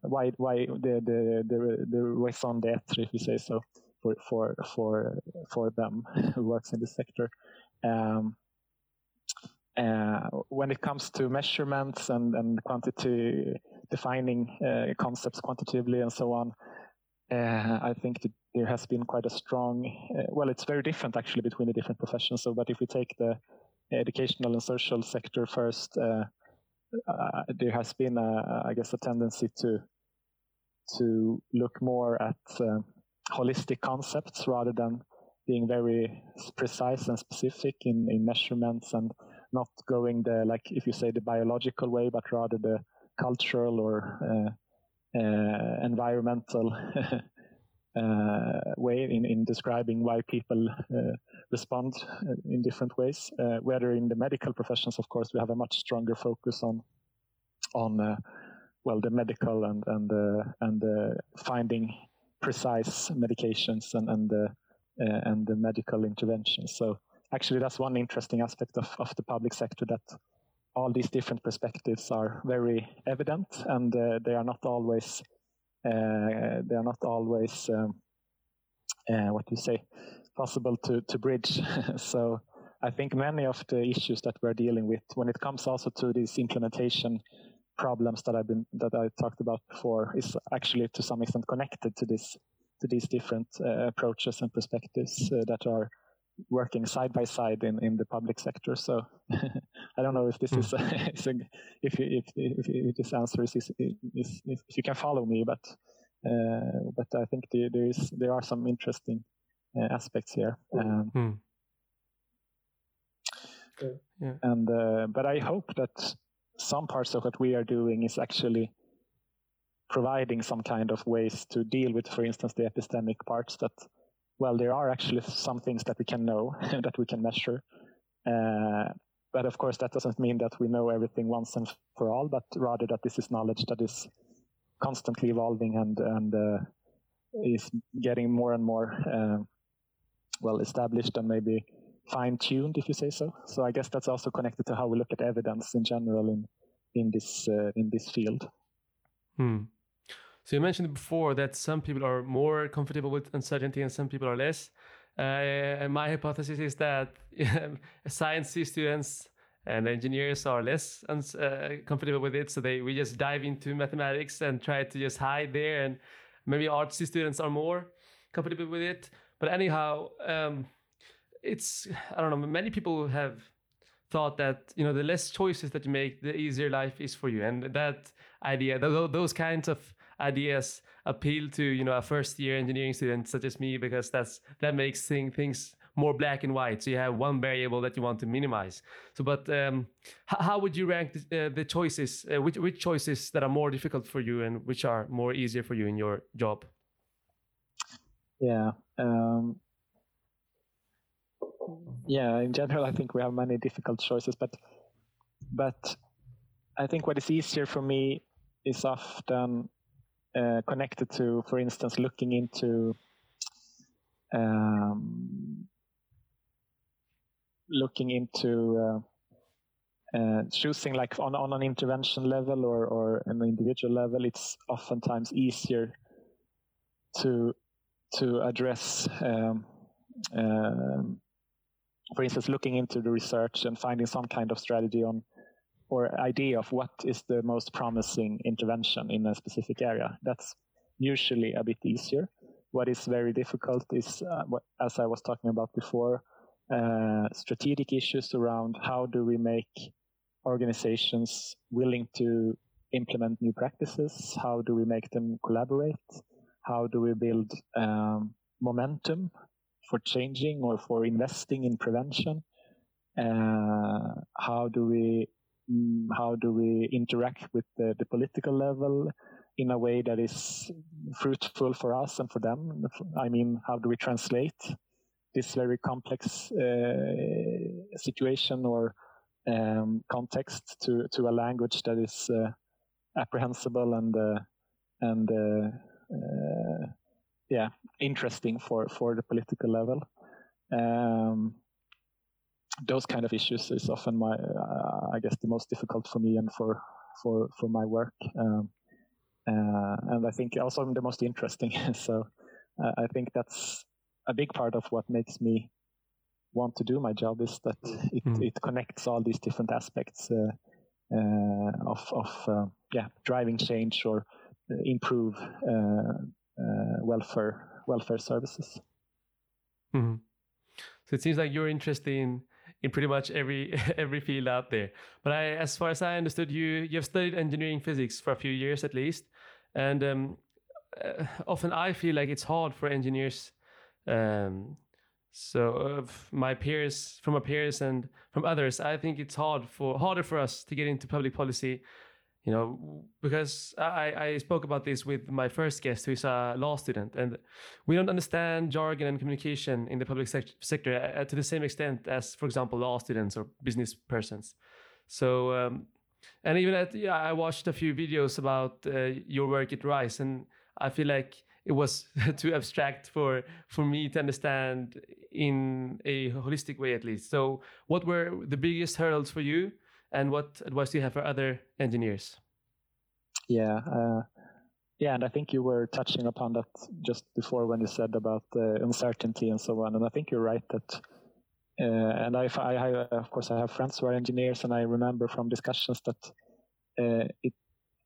why the raison d'être, if you say so, for them who works in this sector. When it comes to measurements and quantity defining concepts quantitatively and so on, I think that there has been quite a strong. Well, it's very different actually between the different professions. So, but if we take the educational and social sector first, there has been, I guess, a tendency to look more at holistic concepts rather than being very precise and specific in measurements, and not going the, like, if you say, the biological way, but rather the cultural or environmental way in describing why people respond in different ways. Whether in the medical professions, of course, we have a much stronger focus on the medical and finding precise medications and the medical interventions. So actually, that's one interesting aspect of the public sector, that all these different perspectives are very evident, and they are not always possible to bridge. So I think many of the issues that we're dealing with, when it comes also to these implementation problems that I talked about before, is actually to some extent connected to these different approaches and perspectives that are working side by side in the public sector. So I don't know if this is if this answer is if you can follow me, but I think there are some interesting aspects here. And but I hope that some parts of what we are doing is actually providing some kind of ways to deal with, for instance, the epistemic parts that. Well, there are actually some things that we can know, that we can measure. But of course, that doesn't mean that we know everything once and for all, but rather that this is knowledge that is constantly evolving and is getting more and more, established and maybe fine-tuned, if you say so. So I guess that's also connected to how we look at evidence in general in this field. So you mentioned before that some people are more comfortable with uncertainty and some people are less. And my hypothesis is that science students and engineers are less comfortable with it. So we just dive into mathematics and try to just hide there. And maybe artsy students are more comfortable with it. But anyhow, I don't know, many people have thought that, you know, the less choices that you make, the easier life is for you. And that idea, those kinds of ideas appeal to, you know, a first year engineering student such as me, because that makes things more black and white. So you have one variable that you want to minimize. So, but how would you rank the choices? Which choices that are more difficult for you and which are more easier for you in your job? Yeah. In general, I think we have many difficult choices, but I think what is easier for me is often connected to, for instance, looking into choosing like on an intervention level or an individual level. It's oftentimes easier to address, for instance, looking into the research and finding some kind of strategy on or idea of what is the most promising intervention in a specific area. That's usually a bit easier. What is very difficult is, as I was talking about before, strategic issues around how do we make organizations willing to implement new practices? How do we make them collaborate? How do we build momentum for changing or for investing in prevention? How do we interact with the political level in a way that is fruitful for us and for them? I mean, how do we translate this very complex situation or context to a language that is apprehensible and interesting for the political level? Those kind of issues is often my, I guess, the most difficult for me and for my work, and I think also the most interesting. So I think that's a big part of what makes me want to do my job, is that it connects all these different aspects of driving change or improve welfare services. Mm-hmm. So it seems like you're interested in pretty much every field out there. But as far as I understood, you've studied engineering physics for a few years at least, and often I feel like it's hard for engineers. So my peers, from my peers and from others, I think it's harder for us to get into public policy, you know, because I spoke about this with my first guest, who is a law student, and we don't understand jargon and communication in the public sector to the same extent as, for example, law students or business persons. So, and even I watched a few videos about your work at RISE, and I feel like it was too abstract for me to understand in a holistic way, at least. So what were the biggest hurdles for you, and what advice do you have for other engineers? And I think you were touching upon that just before when you said about uncertainty and so on. And I think you're right that, and I of course, I have friends who are engineers, and I remember from discussions that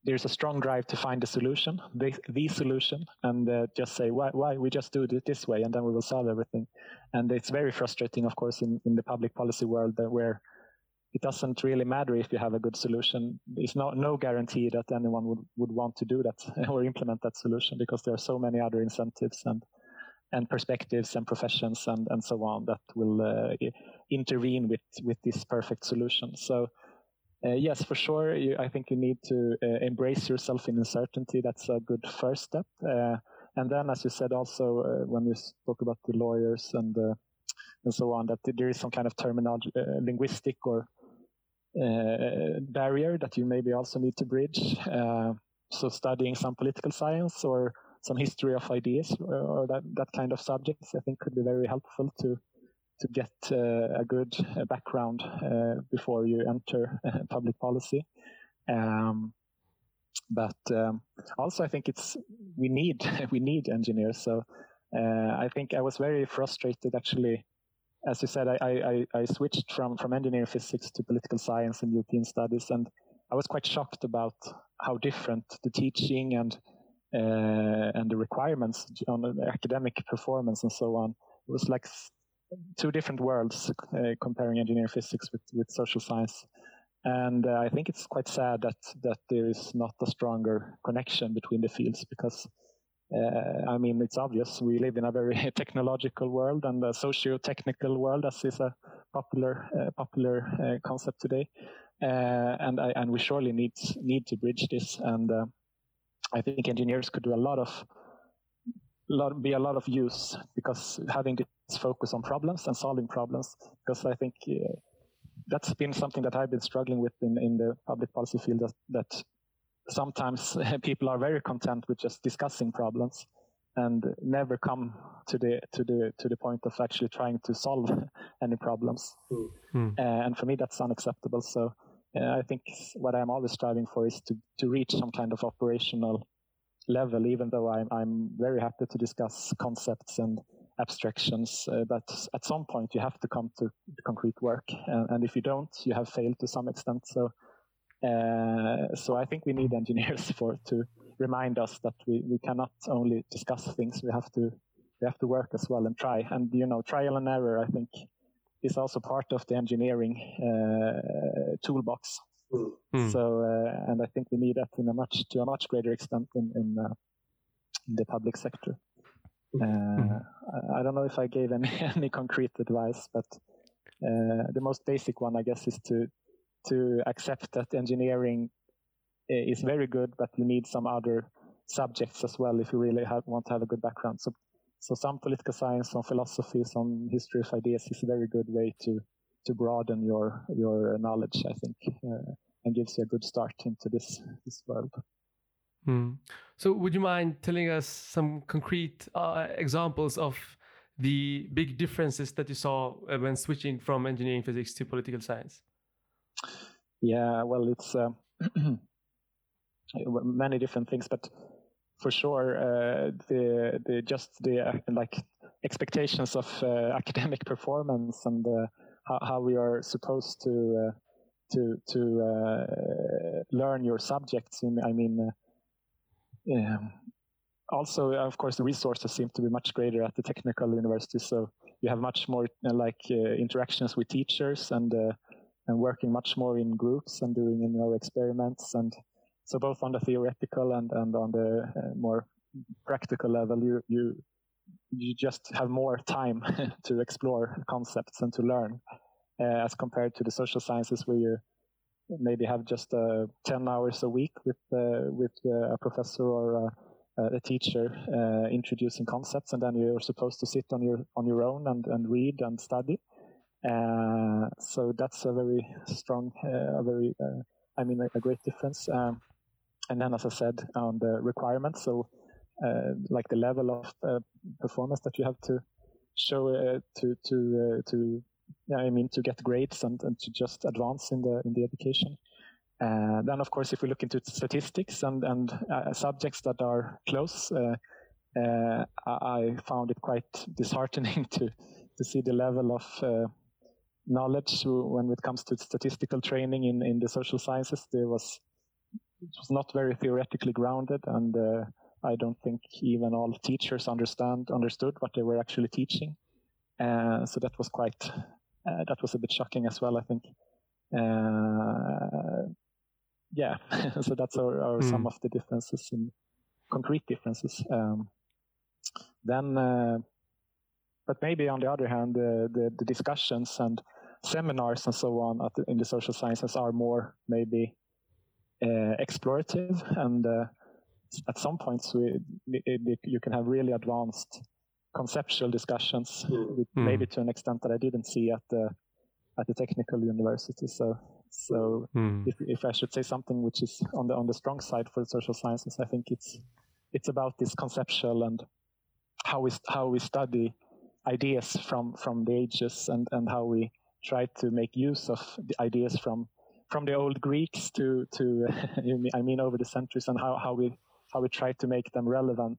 there's a strong drive to find the solution, and just say, why? We just do it this way, and then we will solve everything. And it's very frustrating, of course, in the public policy world, where it doesn't really matter if you have a good solution. There's no guarantee that anyone would want to do that or implement that solution, because there are so many other incentives and perspectives and professions and so on that will intervene with this perfect solution. So, yes, for sure. I think you need to embrace yourself in uncertainty. That's a good first step. And then, as you said, also when we spoke about the lawyers and so on, that there is some kind of terminology, linguistic or barrier that you maybe also need to bridge. So studying some political science or some history of ideas or that kind of subjects, I think, could be very helpful to get a good background before you enter public policy. But also I think we need engineers. So I think I was very frustrated, actually. As you said, I switched from engineering physics to political science and European studies, and I was quite shocked about how different the teaching and the requirements on academic performance and so on. It was like two different worlds, comparing engineering physics with social science, and I think it's quite sad that there is not a stronger connection between the fields, because I mean, it's obvious we live in a very technological world and a socio-technical world, as is a popular concept today, and we surely need to bridge this, and I think engineers could do be a lot of use, because having this focus on problems and solving problems, because I think that's been something that I've been struggling with in the public policy field, that sometimes people are very content with just discussing problems and never come to the point of actually trying to solve any problems. And for me, that's unacceptable. So I think what I'm always striving for is to reach some kind of operational level, even though I'm very happy to discuss concepts and abstractions, but at some point you have to come to concrete work, and if you don't, you have failed to some extent. So I think we need engineers to remind us that we cannot only discuss things, we have to work as well and try. And trial and error, I think, is also part of the engineering toolbox. So and I think we need that to a much greater extent in the public sector. I don't know if I gave any concrete advice, but the most basic one, I guess, is to accept that engineering is very good, but you need some other subjects as well if you really want to have a good background. So some political science, some philosophy, some history of ideas is a very good way to broaden your knowledge, I think, and gives you a good start into this world. So would you mind telling us some concrete examples of the big differences that you saw when switching from engineering physics to political science? Yeah, well, it's many different things, but for sure, the expectations of academic performance and how we are supposed to learn your subjects. I mean. Also, of course, the resources seem to be much greater at the technical university, so you have much more interactions with teachers and working much more in groups and doing experiments, and so both on the theoretical and on the more practical level, you just have more time to explore concepts and to learn as compared to the social sciences, where you maybe have just 10 hours a week with a professor or a teacher introducing concepts, and then you're supposed to sit on your own and read and study. So that's a very strong, a great difference. And then, as I said, on the requirements, so the level of performance that you have to show to get grades and to just advance in the education. Then, of course, if we look into statistics and subjects that are close, I found it quite disheartening to see the level of knowledge when it comes to statistical training in the social sciences. It was not very theoretically grounded, and I don't think even all teachers understood what they were actually teaching. So that was a bit shocking as well, I think. So that's our some of the differences, in concrete differences. But maybe on the other hand, the discussions and seminars and so on in the social sciences are more maybe explorative, and at some points you can have really advanced conceptual discussions, maybe to an extent that I didn't see at the technical university. So if I should say something which is on the strong side for social sciences, I think it's about this conceptual and how we study ideas from the ages, and how we try to make use of the ideas from the old Greeks to over the centuries, and how we try to make them relevant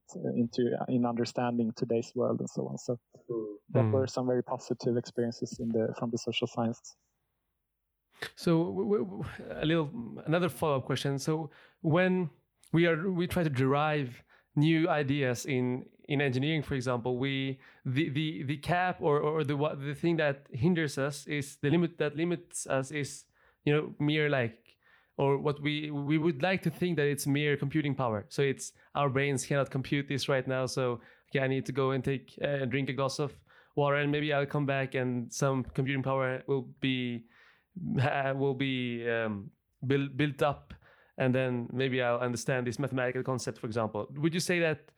in understanding today's world and so on. So that were some very positive experiences from the social sciences. So another follow-up question. So when we try to derive new ideas in engineering, for example, the cap or the thing that hinders us is the limit that limits us is mere or what we would like to think that it's mere computing power. So it's our brains cannot compute this right now. So I need to go and take drink a glass of water, and maybe I'll come back and some computing power will be built up, and then maybe I'll understand this mathematical concept, for example. Would you say that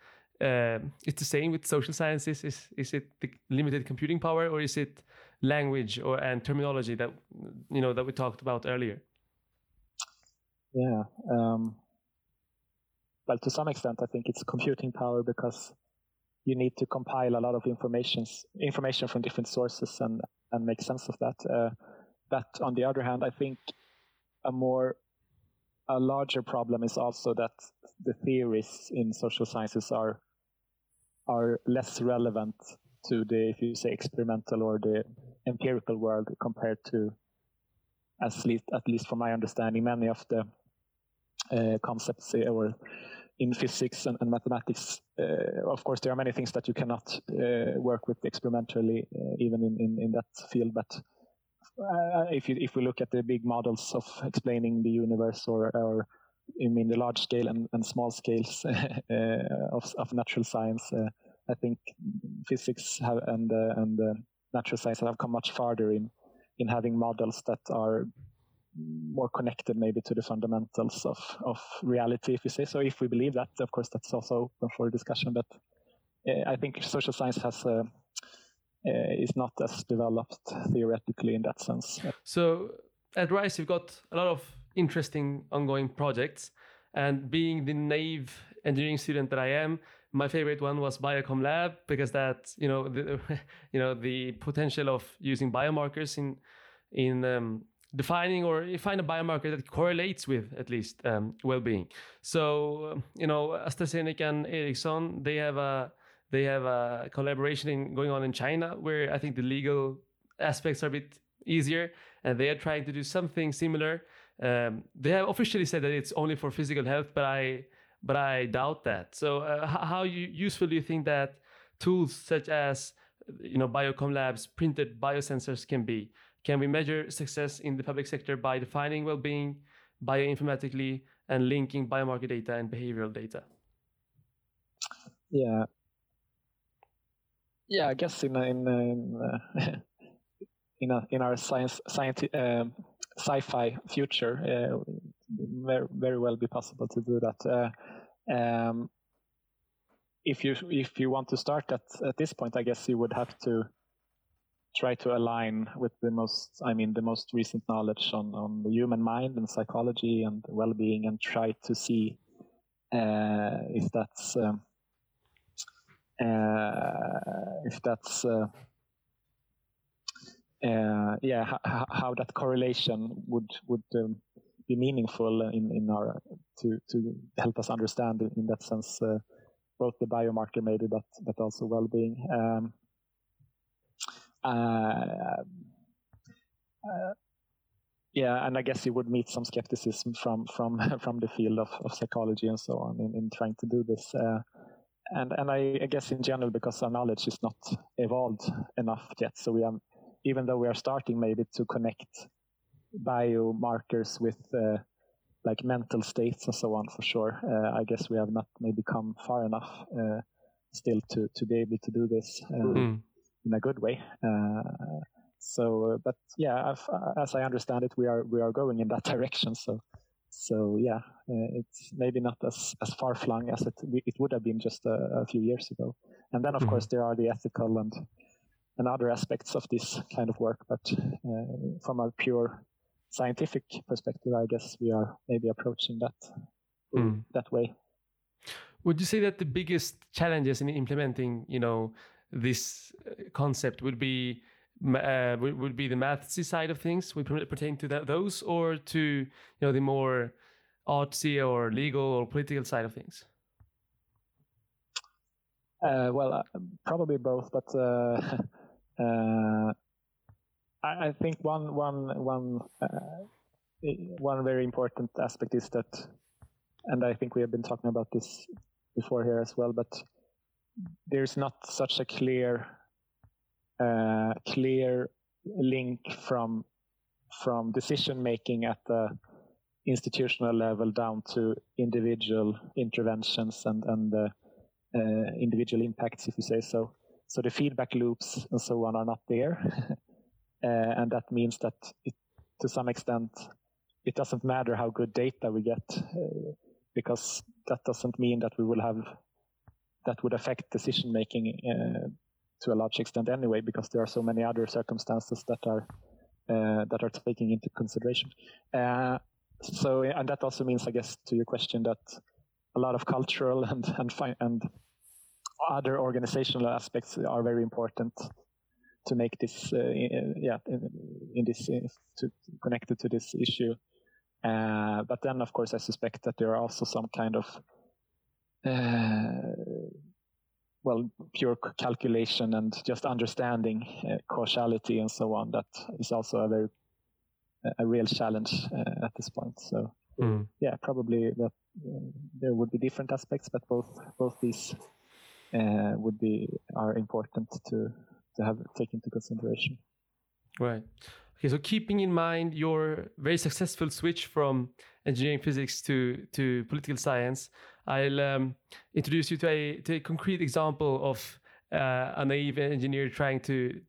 it's the same with social sciences? Is it the limited computing power, or is it language and terminology that that we talked about earlier? Yeah. Well, to some extent, I think it's computing power, because you need to compile a lot of information from different sources and make sense of that. But on the other hand, I think a larger problem is also that the theories in social sciences are less relevant to the, if you say, experimental or the empirical world, compared to, at least from my understanding, many of the concepts or in physics and mathematics. Of course, there are many things that you cannot work with experimentally, even in that field. But if we look at the big models of explaining the universe, or the large scale and small scales of natural science, I think physics and natural science have come much farther in having models that are more connected, maybe, to the fundamentals of reality, if you say so. If we believe that, of course, that's also open for discussion. But I think social science is not as developed theoretically in that sense. So at RISE, you've got a lot of interesting ongoing projects. And being the naive engineering student that I am, my favorite one was Biocom Lab, because that's the potential of using biomarkers in defining, or you find a biomarker that correlates with, at least, well-being. So AstraZeneca and Ericsson, they have a collaboration going on in China, where I think the legal aspects are a bit easier, and they are trying to do something similar. They have officially said that it's only for physical health, but I doubt that. So how useful do you think that tools such as Biocom Lab's printed biosensors can be? Can we measure success in the public sector by defining well-being bioinformatically and linking biomarker data and behavioral data? Yeah, I guess in our sci-fi future, may very well be possible to do that. If you want to start at this point, I guess you would have to try to align with the most recent knowledge on the human mind and psychology and well-being, and try to see how that correlation would be meaningful in our to help us understand, in that sense, both the biomarker maybe, but also well-being. And I guess you would meet some skepticism from the field of psychology and so on in trying to do this. And I guess in general, because our knowledge is not evolved enough yet, so we are, even though we are starting maybe to connect biomarkers with like mental states and so on, for sure. I guess we have not maybe come far enough still to be able to do this. In a good way. As I understand it, we are going in that direction. So it's maybe not as far flung as it would have been just a few years ago. And then, of course, there are the ethical and other aspects of this kind of work. But from a pure scientific perspective, I guess we are maybe approaching that way. Would you say that the biggest challenges in implementing, this concept would be the mathsy side of things, would pertain to those, or to the more artsy or legal or political side of things? Probably both, but I think one very important aspect is that, and I think we have been talking about this before here as well, but there's not such a clear link from decision making at the institutional level down to individual interventions and individual impacts, if you say so. So the feedback loops and so on are not there, and that means that to some extent it doesn't matter how good data we get, because that doesn't mean that we will have. That would affect decision making to a large extent anyway, because there are so many other circumstances that are taken into consideration. And that also means, I guess, to your question, that a lot of cultural and other organizational aspects are very important to make this, connected to this issue. But then, of course, I suspect that there are also some kind of, pure calculation and just understanding causality and so on. That is also a real challenge at this point. So, probably that there would be different aspects, but both these are important to have taken into consideration. Right. Okay. So keeping in mind your very successful switch from engineering physics to political science, I'll introduce you to a concrete example of a naive engineer trying to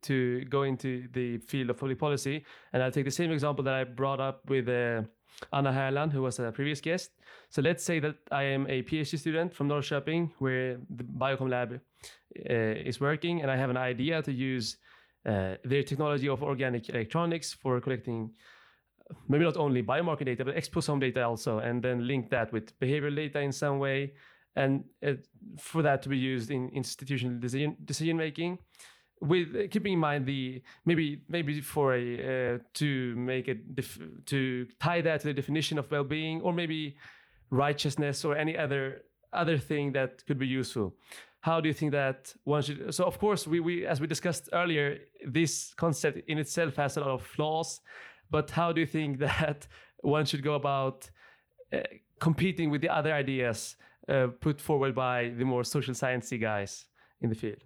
go into the field of public policy. And I'll take the same example that I brought up with Anna Herland, who was a previous guest. So let's say that I am a PhD student from Norrköping, where the Biocom Lab is working, and I have an idea to use their technology of organic electronics for collecting maybe not only biomarker data, but exposome data also, and then link that with behavioral data in some way, and for that to be used in institutional decision making, with keeping in mind the maybe for a to make it to tie that to the definition of well-being, or maybe righteousness, or any other thing that could be useful. How do you think that one should? So of course, we as we discussed earlier, this concept in itself has a lot of flaws, but how do you think that one should go about competing with the other ideas put forward by the more social sciencey guys in the field?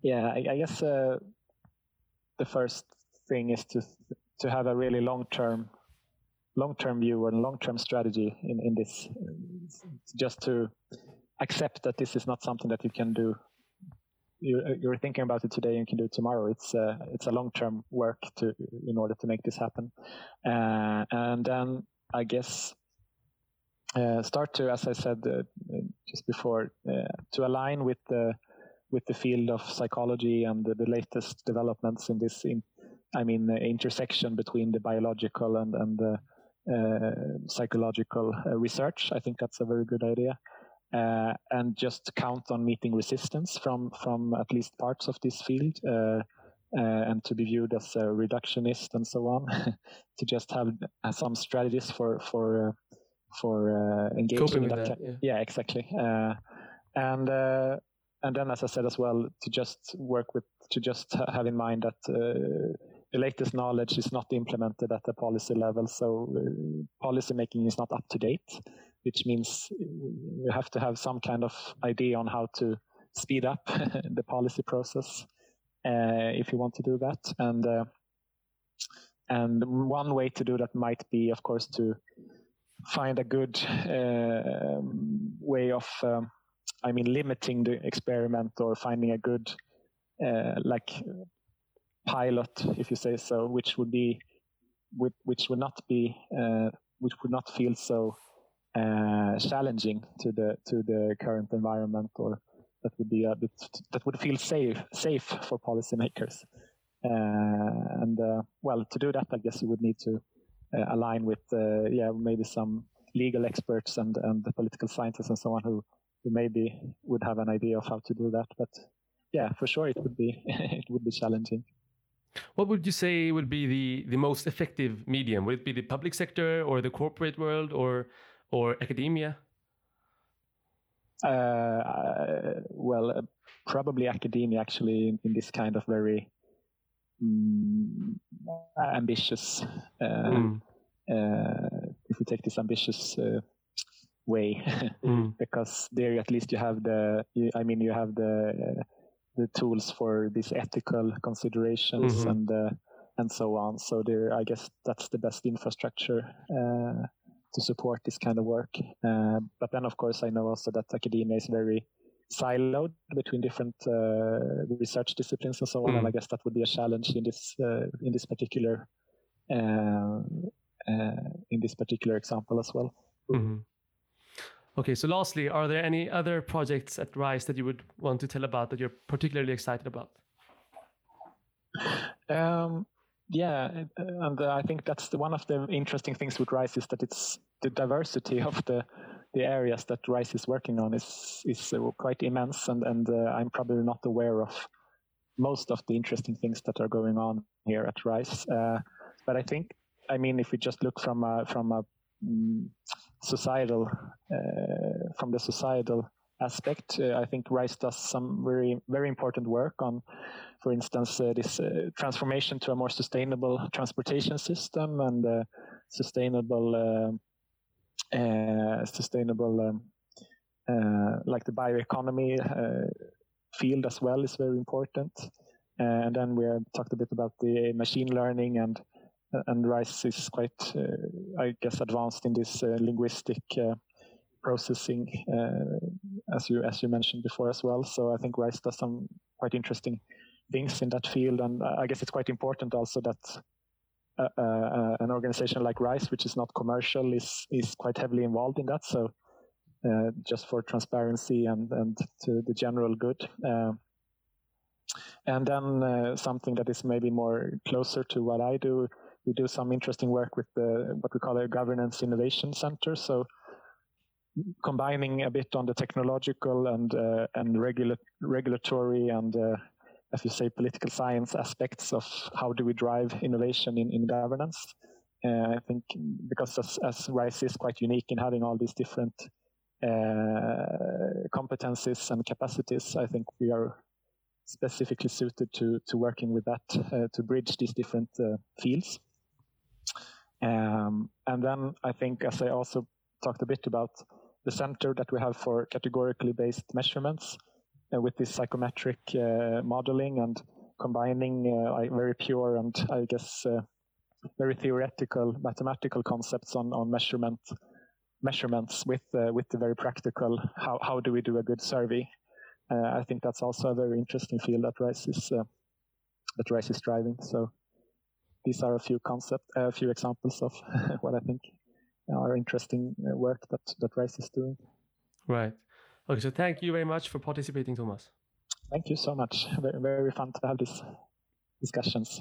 Yeah, I guess the first thing is to have a really long-term view and long-term strategy in this, just to accept that this is not something that you can do. You're thinking about it today and can do it tomorrow. It's a long-term work in order to make this happen. And then I guess start to, as I said just before, to align with the field of psychology and the latest developments in this. Intersection between the biological and the psychological research. I think that's a very good idea. And just count on meeting resistance from at least parts of this field, and to be viewed as a reductionist and so on. To just have some strategies for engaging coping with that. Yeah, exactly. And then, as I said as well, to just have in mind that the latest knowledge is not implemented at the policy level, so policy making is not up to date, which means you have to have some kind of idea on how to speed up the policy process if you want to do that. And one way to do that might be, of course, to find a good way of limiting the experiment, or finding a good pilot, if you say so, which would not feel so challenging to the current environment, or that would be that would feel safe for policymakers. To do that, I guess you would need to align with maybe some legal experts and the political scientists and so on, who maybe would have an idea of how to do that. But yeah, for sure, it would be challenging. What would you say would be the most effective medium? Would it be the public sector, or the corporate world, or academia? Probably academia, actually, in this kind of very ambitious. If you take this ambitious way, because there at least you have the tools for these ethical considerations and so on. So there, I guess that's the best infrastructure to support this kind of work. But then, of course, I know also that academia is very siloed between different research disciplines and so on. And I guess that would be a challenge in this particular example as well. Mm-hmm. Okay, so lastly, are there any other projects at RISE that you would want to tell about that you're particularly excited about? Yeah, and I think that's one of the interesting things with RISE is that it's the diversity of the areas that RISE is working on is quite immense, and I'm probably not aware of most of the interesting things that are going on here at RISE. But I think, I mean, if we just look from the societal aspect, I think RISE does some very, very important work on, for instance, this transformation to a more sustainable transportation system and sustainable, like the bioeconomy field as well is very important. And then we talked a bit about the machine learning and RISE is quite, I guess, advanced in this linguistic processing, as you mentioned before as well. So I think RISE does some quite interesting things in that field, and I guess it's quite important also that an organization like RISE, which is not commercial, is quite heavily involved in that. So just for transparency and to the general good. And then something that is maybe more closer to what I do, we do some interesting work with what we call a governance innovation center. So combining a bit on the technological and regulatory and, as you say, political science aspects of how do we drive innovation in governance. I think because as RISE is quite unique in having all these different competencies and capacities, I think we are specifically suited to working with that to bridge these different fields. And then I think, as I also talked a bit about, the center that we have for categorically based measurements with this psychometric modeling and combining very pure and, I guess, very theoretical mathematical concepts on measurements with the very practical, how do we do a good survey? I think that's also a very interesting field that RISE is driving. So these are a few examples of what I think are interesting work that RISE is doing. Right. Okay, so thank you very much for participating, Thomas. Thank you so much. Very, very fun to have these discussions.